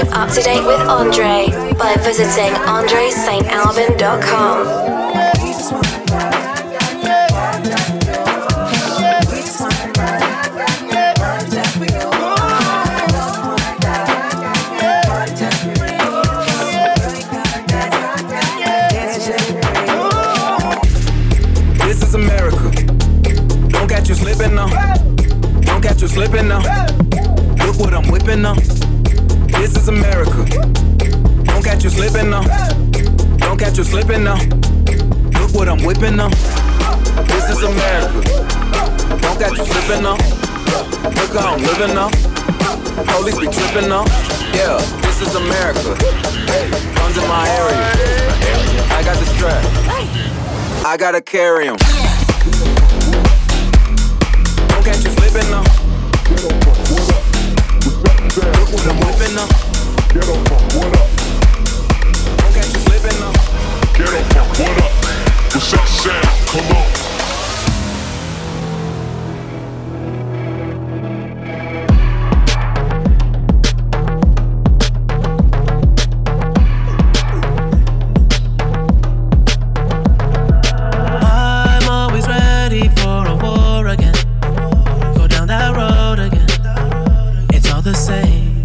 keep up to date with Andre by visiting andre saint alban dot com. Don't catch you slipping now. Look what I'm whipping now. This is America. Don't catch you slipping now. Don't catch you slipping now. Look what I'm whipping now. This is America. Don't catch you slipping now. Look how I'm living now. Police be tripping now. Yeah, this is America. Guns in my area. I got the strap. I gotta carry 'em. Don't catch you slipping now. Get up, what up? Look what I'm whipping now. Get up, what up? Don't catch you slipping now. Get up, what up? What's up, Sam? Come on. I'm always ready for a war again. That road again, it's all the same.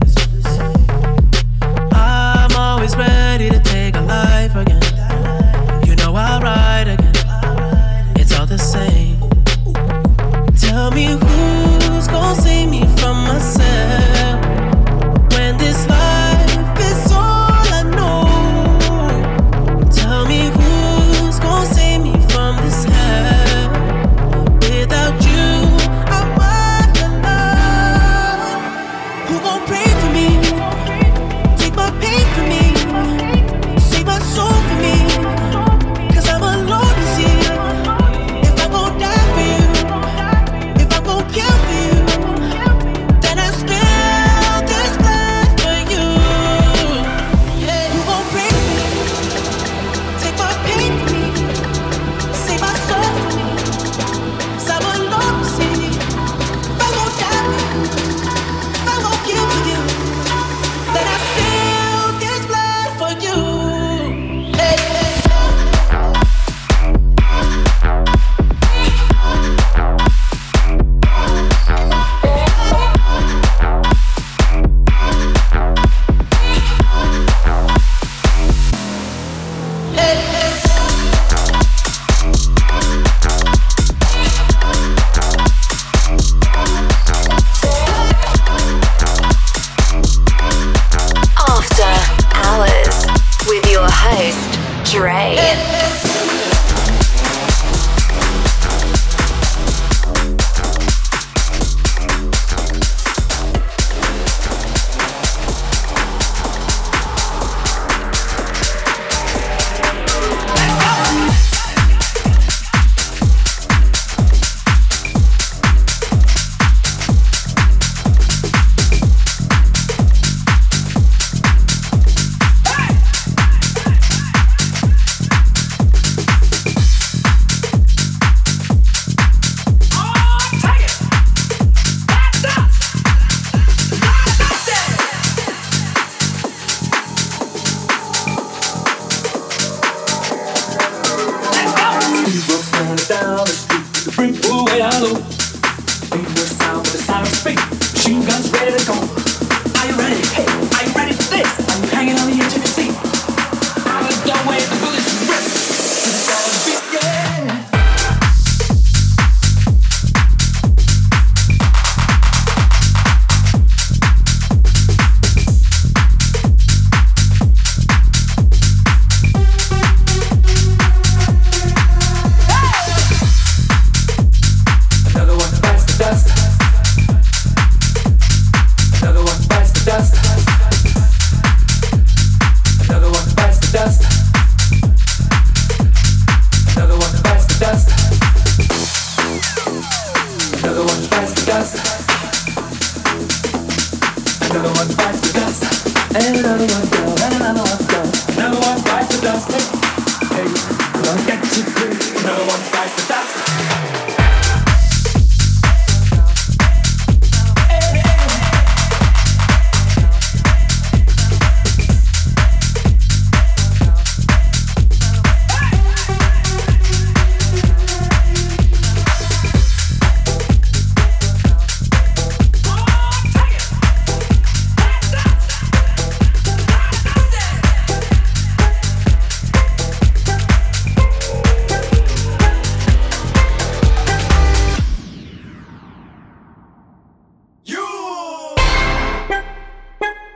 I'm always ready to take a life again. You know I'll ride again, it's all the same. Tell me who's gonna save me from myself when this life is all I know. Tell me who's gonna save me from this hell. Without you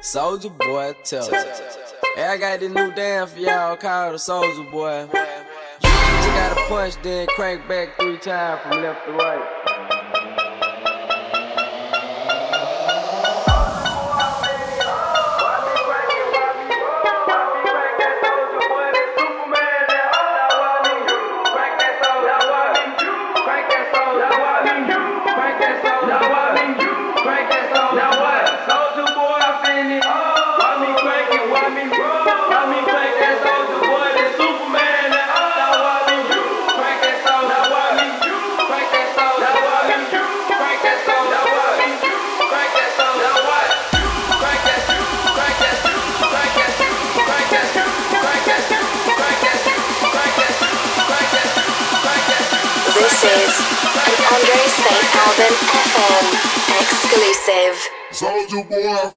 Soulja Boy, tell me. Hey, I got this new dance for y'all called the Soulja Boy. You just gotta punch, then crank back three times from left to right. Andre Saint Albans F M exclusive. Soulja Boy.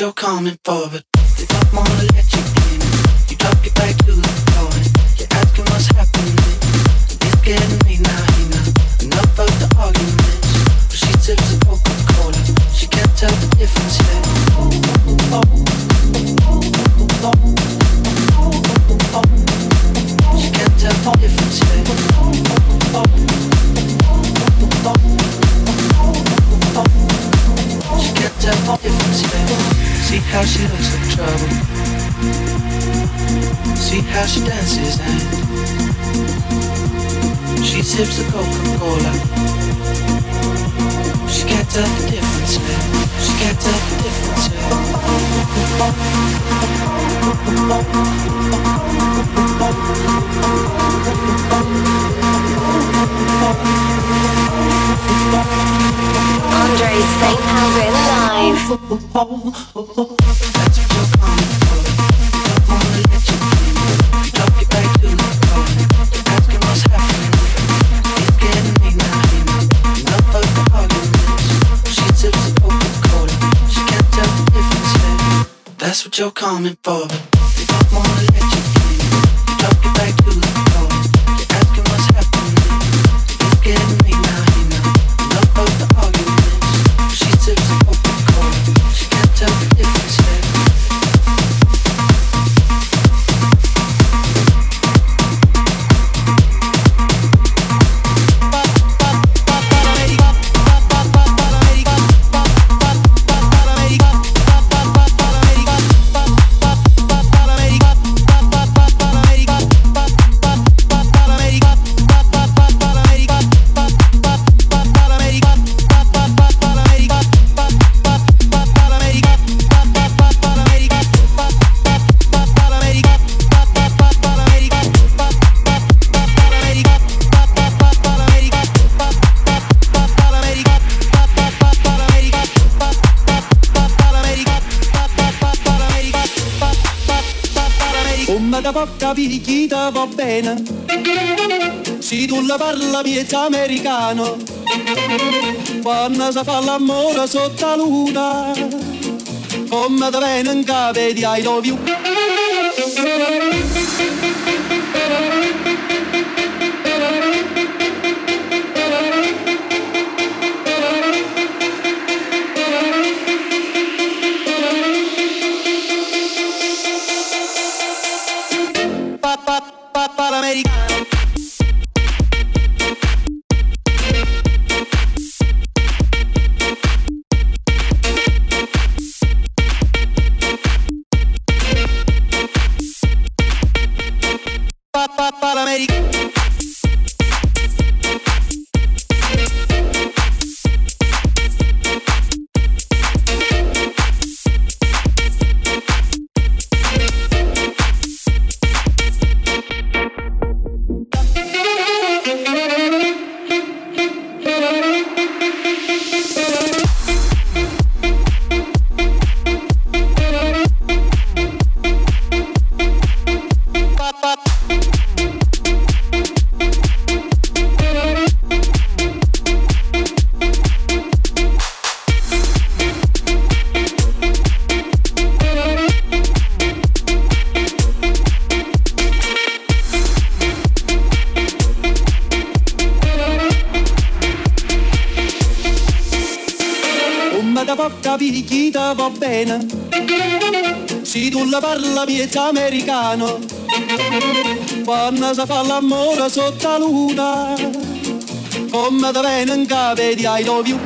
you're coming for, but they don't wanna let you in. You don't get back to the door. You're asking what's happening. It's getting me now, hey now. Enough of the arguments. But she sips a Coca-Cola. She can't tell the difference yet. Oh, oh, oh, oh, oh, oh. She can't tell the difference yet. Oh, oh, oh, oh, oh, oh, oh. She can't tell the difference yet. See how she looks in trouble. See how she dances and she sips a Coca-Cola. She can't tell the difference yet. She can't tell the difference yet. Andre Saint Albans live. That's what you're coming for. Don't wanna let you in. Don't get back to the door. You're asking what's happening. It's getting me now, hey now. Enough of the arguments. She sips a Coca-Cola. She can't tell the difference yet. That's what you're coming for. They don't wanna let you in. Don't get back to the door. You're asking what's happening. It's getting me now, hey now. Enough of the arguments. She can't tell the difference yet. Chi te va bene, se tu la parla piezza americano, quando si fa l'amore sotto la luna, come te viene in capo di I love you. Parla piezza americano, quando si fa l'amore sotto la luna, come te viene in capo di I love you.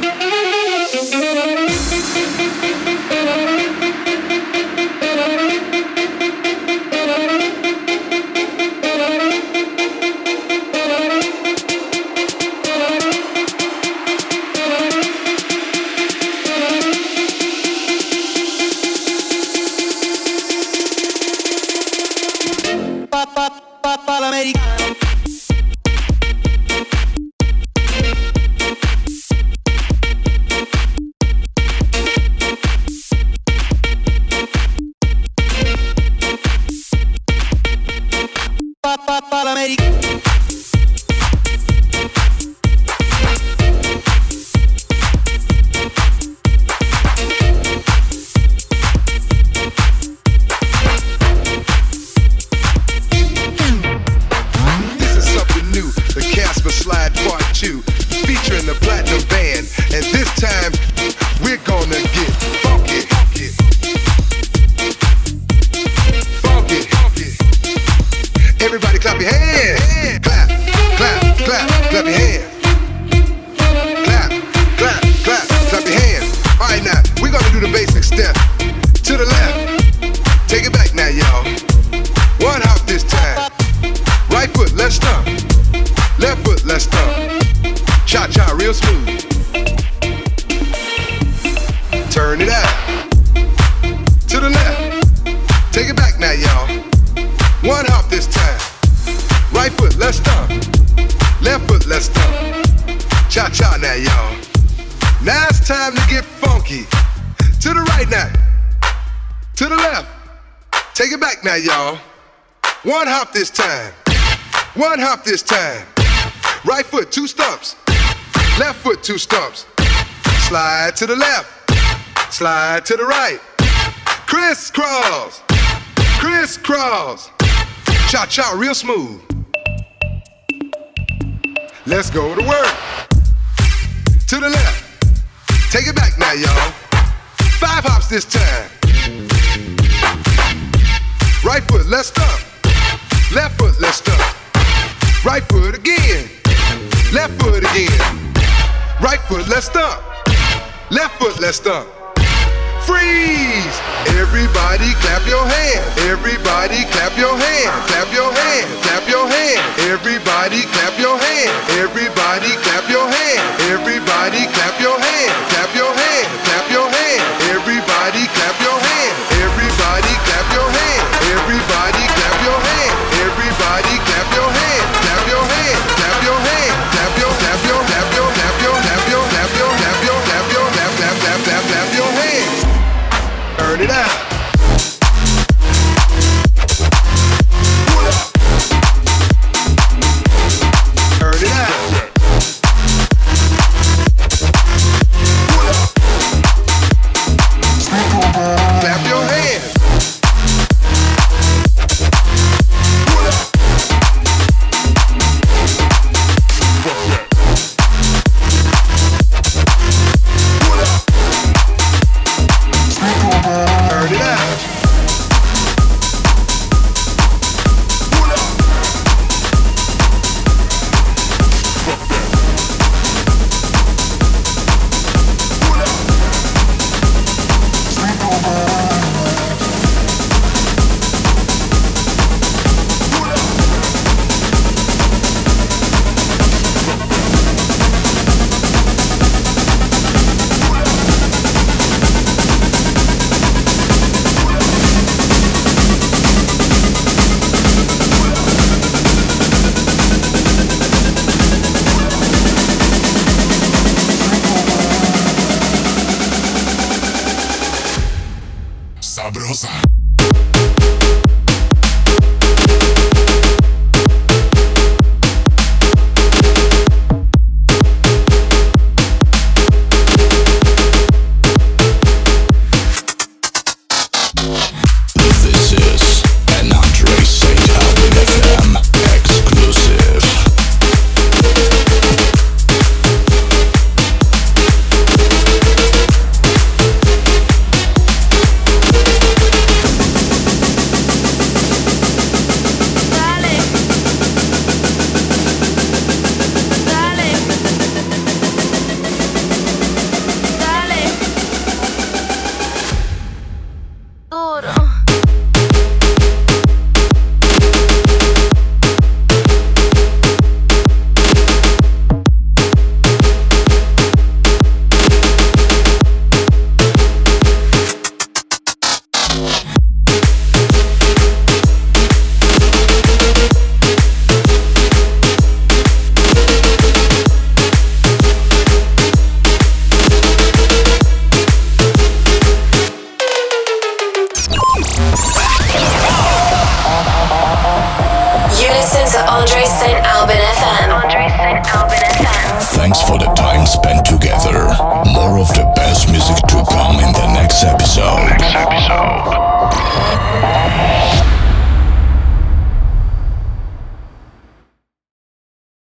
the slide part two, featuring the platinum band, and this time we're gonna get funky, funky, funky, funky. Everybody clap your hands, clap, clap, clap, clap your hands. Do the basic step to the left. Take it back now, y'all. One hop this time. Right foot, left stomp. Left foot, left stomp. Cha cha, real smooth. Turn it out. To the left. Take it back now, y'all. One hop this time. Right foot, left stomp. Left foot, left stomp. Cha cha now, y'all. Now it's time to get funky. To the right now, to the left, take it back now, y'all. One hop this time, one hop this time. Right foot, two stumps, left foot, two stumps. Slide to the left, slide to the right. Crisscross, crisscross. Cha-cha, real smooth. Let's go to work. To the left, take it back now, y'all. Five hops this time. Right foot, left stump. Left foot, left stump. Right foot again. Left foot again. Right foot, left stump. Left foot, left stump. Freeze! Everybody clap your hands. Everybody clap your hands. Clap your hands. Clap your hands. Everybody clap your hands. Everybody clap your hands. Everybody clap your hands. Clap your hands. Clap your hands. Everybody clap your hands. Everybody clap your hands. Everybody clap your hands. Everybody clap your hands. Clap your hands. Clap your hands. Clap your clap your clap your clap your clap your clap your clap your clap your clap clap clap clap clap your hands. Turn it out. Pull up. Turn it out. Pull up. Clap your hands. Pull up. Pull up. Turn it out. Thanks for the time spent together. More of the best music to come.